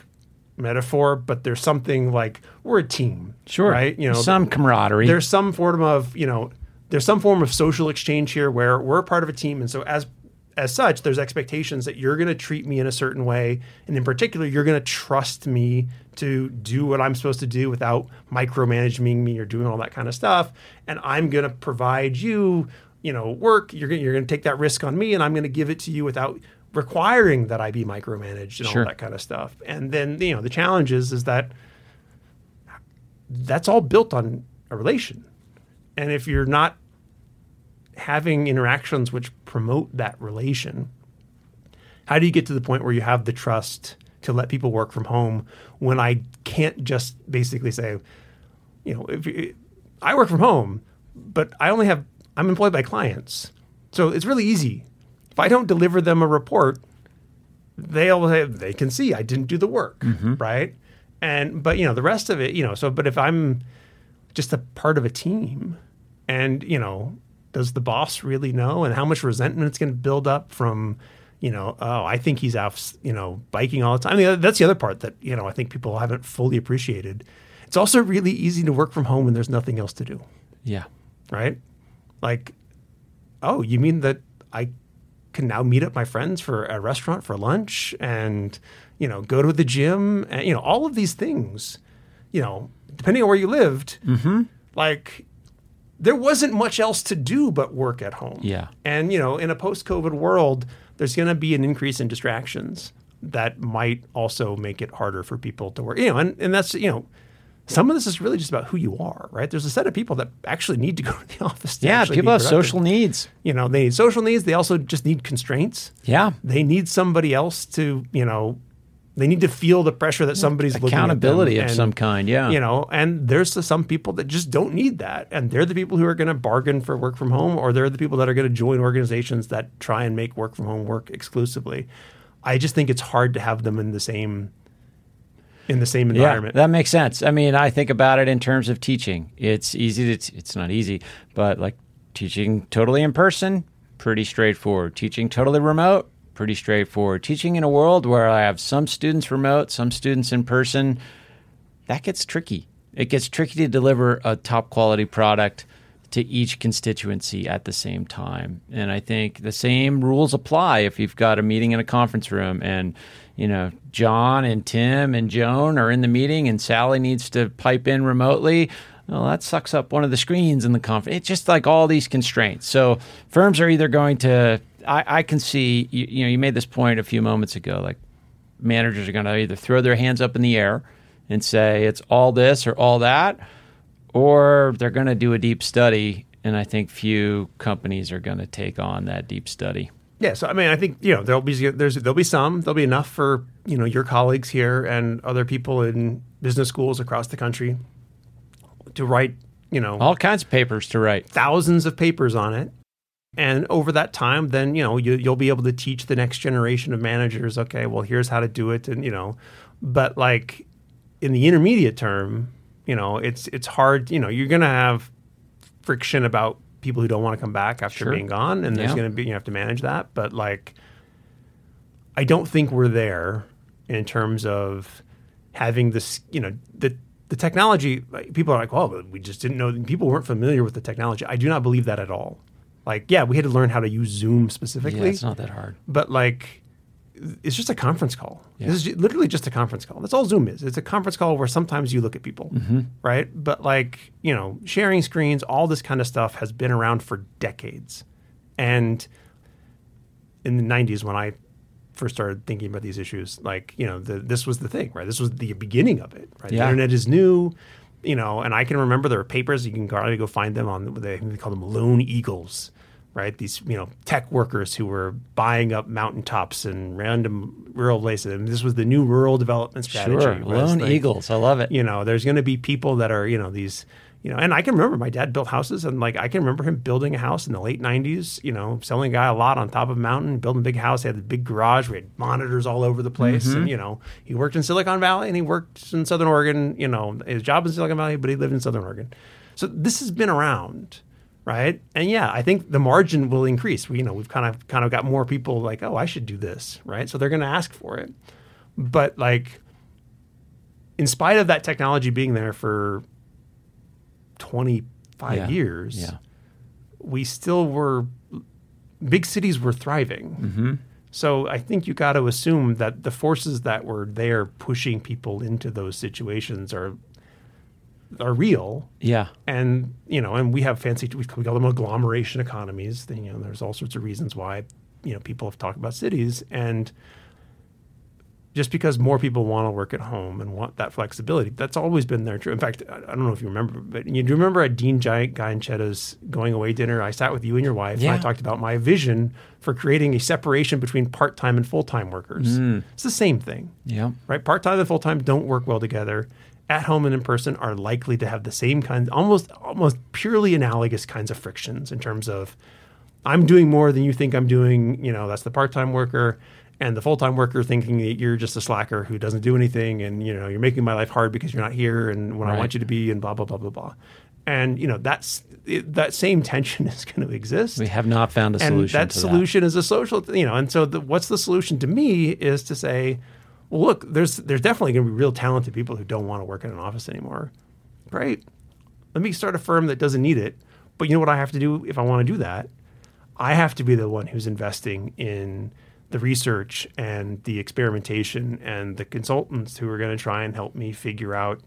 metaphor, but there's something like we're a team, sure, right? You know, some camaraderie. There's some form of you know. there's some form of social exchange here where we're part of a team. And so as as such, there's expectations that you're going to treat me in a certain way. And in particular, you're going to trust me to do what I'm supposed to do without micromanaging me or doing all that kind of stuff. And I'm going to provide you, you know, work. You're going you're going to take that risk on me, and I'm going to give it to you without requiring that I be micromanaged and sure. all that kind of stuff. And then, you know, the challenge is, is that that's all built on a relation. And if you're not having interactions which promote that relation, how do you get to the point where you have the trust to let people work from home when I can't just basically say, you know, if you, I work from home, but I only have, I'm employed by clients. So it's really easy. If I don't deliver them a report, they'll they can see I didn't do the work, mm-hmm. right? And but you know the rest of it, you know. So but if I'm just a part of a team, and you know, does the boss really know? And how much resentment it's going to build up from, you know, oh, I think he's out, you know, biking all the time. I mean, that's the other part that you know I think people haven't fully appreciated. It's also really easy to work from home when there's nothing else to do. Yeah. Right. Like, oh, you mean that I can now meet up my friends for a restaurant for lunch and, you know, go to the gym and, you know, all of these things, you know, depending on where you lived, mm-hmm. like there wasn't much else to do but work at home. Yeah. And, you know, in a post-COVID world, there's going to be an increase in distractions that might also make it harder for people to work, you know, and, and that's, you know, some of this is really just about who you are, right? There's a set of people that actually need to go to the office. To yeah, people have social needs. You know, they need social needs. They also just need constraints. Yeah. They need somebody else to, you know, they need to feel the pressure that somebody's looking at them. Accountability of some kind, yeah. You know, and there's some people that just don't need that. And they're the people who are going to bargain for work from home, or they're the people that are going to join organizations that try and make work from home work exclusively. I just think it's hard to have them in the same In the same environment. Yeah, that makes sense. I mean, I think about it in terms of teaching. It's easy. It's, it's not easy, but like teaching totally in person, pretty straightforward. Teaching totally remote, pretty straightforward. Teaching in a world where I have some students remote, some students in person, that gets tricky. It gets tricky to deliver a top quality product to each constituency at the same time. And I think the same rules apply if you've got a meeting in a conference room and, you know, John and Tim and Joan are in the meeting and Sally needs to pipe in remotely. Well, that sucks up one of the screens in the conference. It's just like all these constraints. So firms are either going to, I, I can see, you, you know, you made this point a few moments ago, like managers are going to either throw their hands up in the air and say it's all this or all that, or they're going to do a deep study. And I think few companies are going to take on that deep study. Yeah, so I mean, I think you know there'll be there's there'll be some there'll be enough for you know your colleagues here and other people in business schools across the country to write you know all kinds of papers to write thousands of papers on it, and over that time, then you know you, you'll be able to teach the next generation of managers. Okay, well here's how to do it, and you know, but like in the intermediate term, you know it's it's hard. You know you're gonna have friction about people who don't want to come back after sure. being gone, and there's yeah. going to be, you have to manage that. But like, I don't think we're there in terms of having this, you know, the, the technology, like, people are like, oh, we just didn't know, people weren't familiar with the technology. I do not believe that at all. Like, yeah, we had to learn how to use Zoom specifically. Yeah, it's not that hard. But like, it's just a conference call. Yeah. This is literally just a conference call. That's all Zoom is. It's a conference call where sometimes you look at people, mm-hmm. right? But like, you know, sharing screens, all this kind of stuff has been around for decades. And in the nineties, when I first started thinking about these issues, like, you know, the, this was the thing, right? This was the beginning of it, right? Yeah. The internet is new, you know, and I can remember there are papers, you can probably go find them on, they call them lone eagles, right? These, you know, tech workers who were buying up mountaintops and random rural places. And this was the new rural development strategy. Sure, lone like, eagles. I love it. You know, there's going to be people that are, you know, these, you know, and I can remember my dad built houses, and like, I can remember him building a house in the late nineties, you know, selling a guy a lot on top of a mountain, building a big house. He had a big garage. We had monitors all over the place. Mm-hmm. And, you know, he worked in Silicon Valley and he worked in Southern Oregon, you know, his job was in Silicon Valley, but he lived in Southern Oregon. So this has been around. Right. And yeah, I think the margin will increase. We, you know, we've kind of kind of got more people like, oh, I should do this. Right. So they're going to ask for it. But like, in spite of that technology being there for twenty-five yeah. years, yeah. we still were, big cities were thriving. Mm-hmm. So I think you got to assume that the forces that were there pushing people into those situations are are real. Yeah. And, you know, and we have fancy, we call them agglomeration economies. You know, there's all sorts of reasons why, you know, people have talked about cities. And just because more people want to work at home and want that flexibility, that's always been there. True. In fact, I don't know if you remember, but you do remember at Dean Giant Guy and Chetta's going away dinner, I sat with you and your wife, yeah. and I talked about my vision for creating a separation between part-time and full-time workers. Mm. It's the same thing. Yeah. Right? Part-time and full-time don't work well together. At home and in person are likely to have the same kind, almost almost purely analogous kinds of frictions in terms of, I'm doing more than you think I'm doing, you know, that's the part-time worker, and the full-time worker thinking that you're just a slacker who doesn't do anything, and, you know, you're making my life hard because you're not here and when right. I want you to be, and blah, blah, blah, blah, blah. And, you know, that's it, that same tension is going to exist. We have not found a solution and that to solution that. is a social, you know, and so the, what's the solution to me is to say, well, look, there's there's definitely going to be real talented people who don't want to work in an office anymore. Great. Let me start a firm that doesn't need it. But you know what I have to do if I want to do that? I have to be the one who's investing in the research and the experimentation and the consultants who are going to try and help me figure out,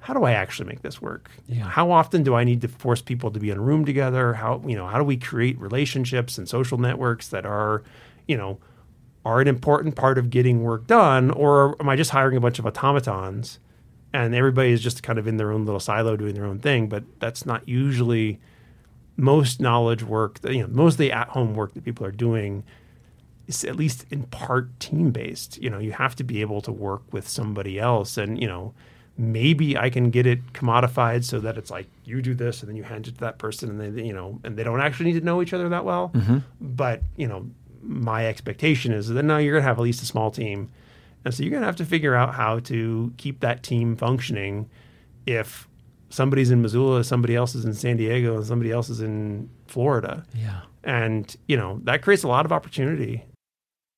how do I actually make this work? Yeah. How often do I need to force people to be in a room together? How, you know, how do we create relationships and social networks that are, you know, are an important part of getting work done, or am I just hiring a bunch of automatons and everybody is just kind of in their own little silo doing their own thing? But that's not usually most knowledge work, that, you know, most of the at-home work that people are doing is at least in part team-based. You know, you have to be able to work with somebody else, and, you know, maybe I can get it commodified so that it's like, you do this and then you hand it to that person, and they, you know, and they don't actually need to know each other that well. Mm-hmm. But, you know, my expectation is that now you're going to have at least a small team. And so you're going to have to figure out how to keep that team functioning if somebody's in Missoula, somebody else is in San Diego, and somebody else is in Florida. Yeah. And, you know, that creates a lot of opportunity.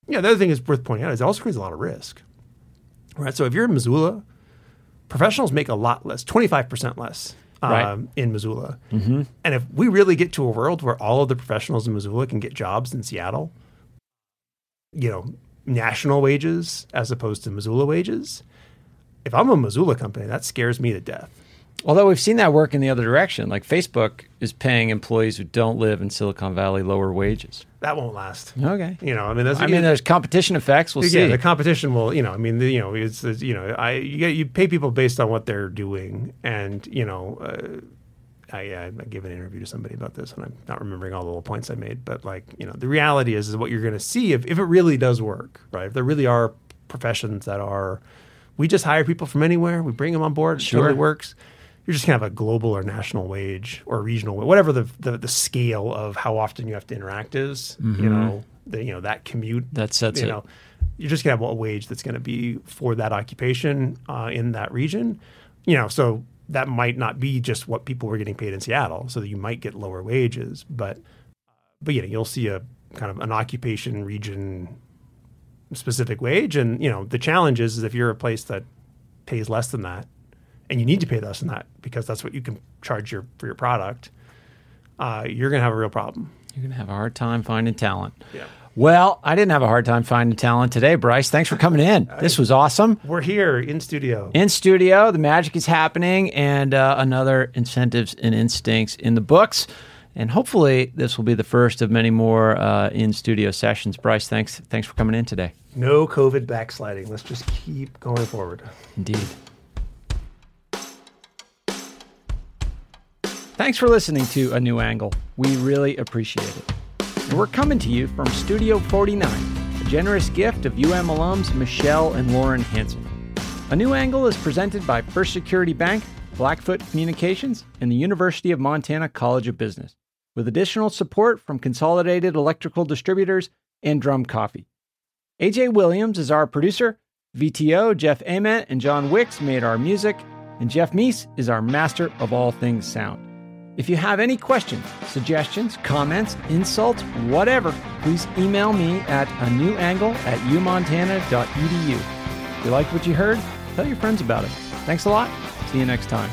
Yeah, the other thing is worth pointing out is it also creates a lot of risk. Right? So if you're in Missoula, professionals make a lot less, twenty-five percent less. Right. Um, in Missoula. Mm-hmm. And if we really get to a world where all of the professionals in Missoula can get jobs in Seattle, you know, national wages as opposed to Missoula wages, if I'm a Missoula company, that scares me to death. Although we've seen that work in the other direction. Like Facebook is paying employees who don't live in Silicon Valley lower wages. That won't last. Okay. You know, I mean, that's, I mean, there's competition effects. We'll yeah, see. Yeah, the competition will, you know, I mean, the, you know, it's, it's, you know, I you, you pay people based on what they're doing. And, you know, uh, I, I gave an interview to somebody about this, and I'm not remembering all the little points I made. But, like, you know, the reality is, is what you're going to see if, if it really does work, right? If there really are professions that are, we just hire people from anywhere, we bring them on board, sure. It totally works. You're just going to have a global or national wage or regional, whatever the, the the scale of how often you have to interact is. Mm-hmm. You know, the, you know, that commute. That sets you it. Know, you're just going to have a wage that's going to be for that occupation uh, in that region. You know, so that might not be just what people were getting paid in Seattle. So that you might get lower wages, but but you know, you'll see a kind of an occupation region specific wage. And you know, the challenge is, is if you're a place that pays less than that, and you need to pay less than that because that's what you can charge your for your product, uh, you're going to have a real problem. You're going to have a hard time finding talent. Yeah. Well, I didn't have a hard time finding talent today, Bryce. Thanks for coming in. This was awesome. We're here in studio. In studio. The magic is happening, and uh, another Incentives and Instincts in the books. And hopefully this will be the first of many more uh, in-studio sessions. Bryce, thanks, thanks for coming in today. No COVID backsliding. Let's just keep going forward. Indeed. Thanks for listening to A New Angle. We really appreciate it. And we're coming to you from Studio forty-nine, a generous gift of U M alums Michelle and Lauren Hansen. A New Angle is presented by First Security Bank, Blackfoot Communications, and the University of Montana College of Business, with additional support from Consolidated Electrical Distributors and Drum Coffee. A J Williams is our producer. V T O, Jeff Ament, and John Wicks made our music, and Jeff Meese is our master of all things sound. If you have any questions, suggestions, comments, insults, whatever, please email me at a new angle at u montana dot e d u. If you liked what you heard, tell your friends about it. Thanks a lot. See you next time.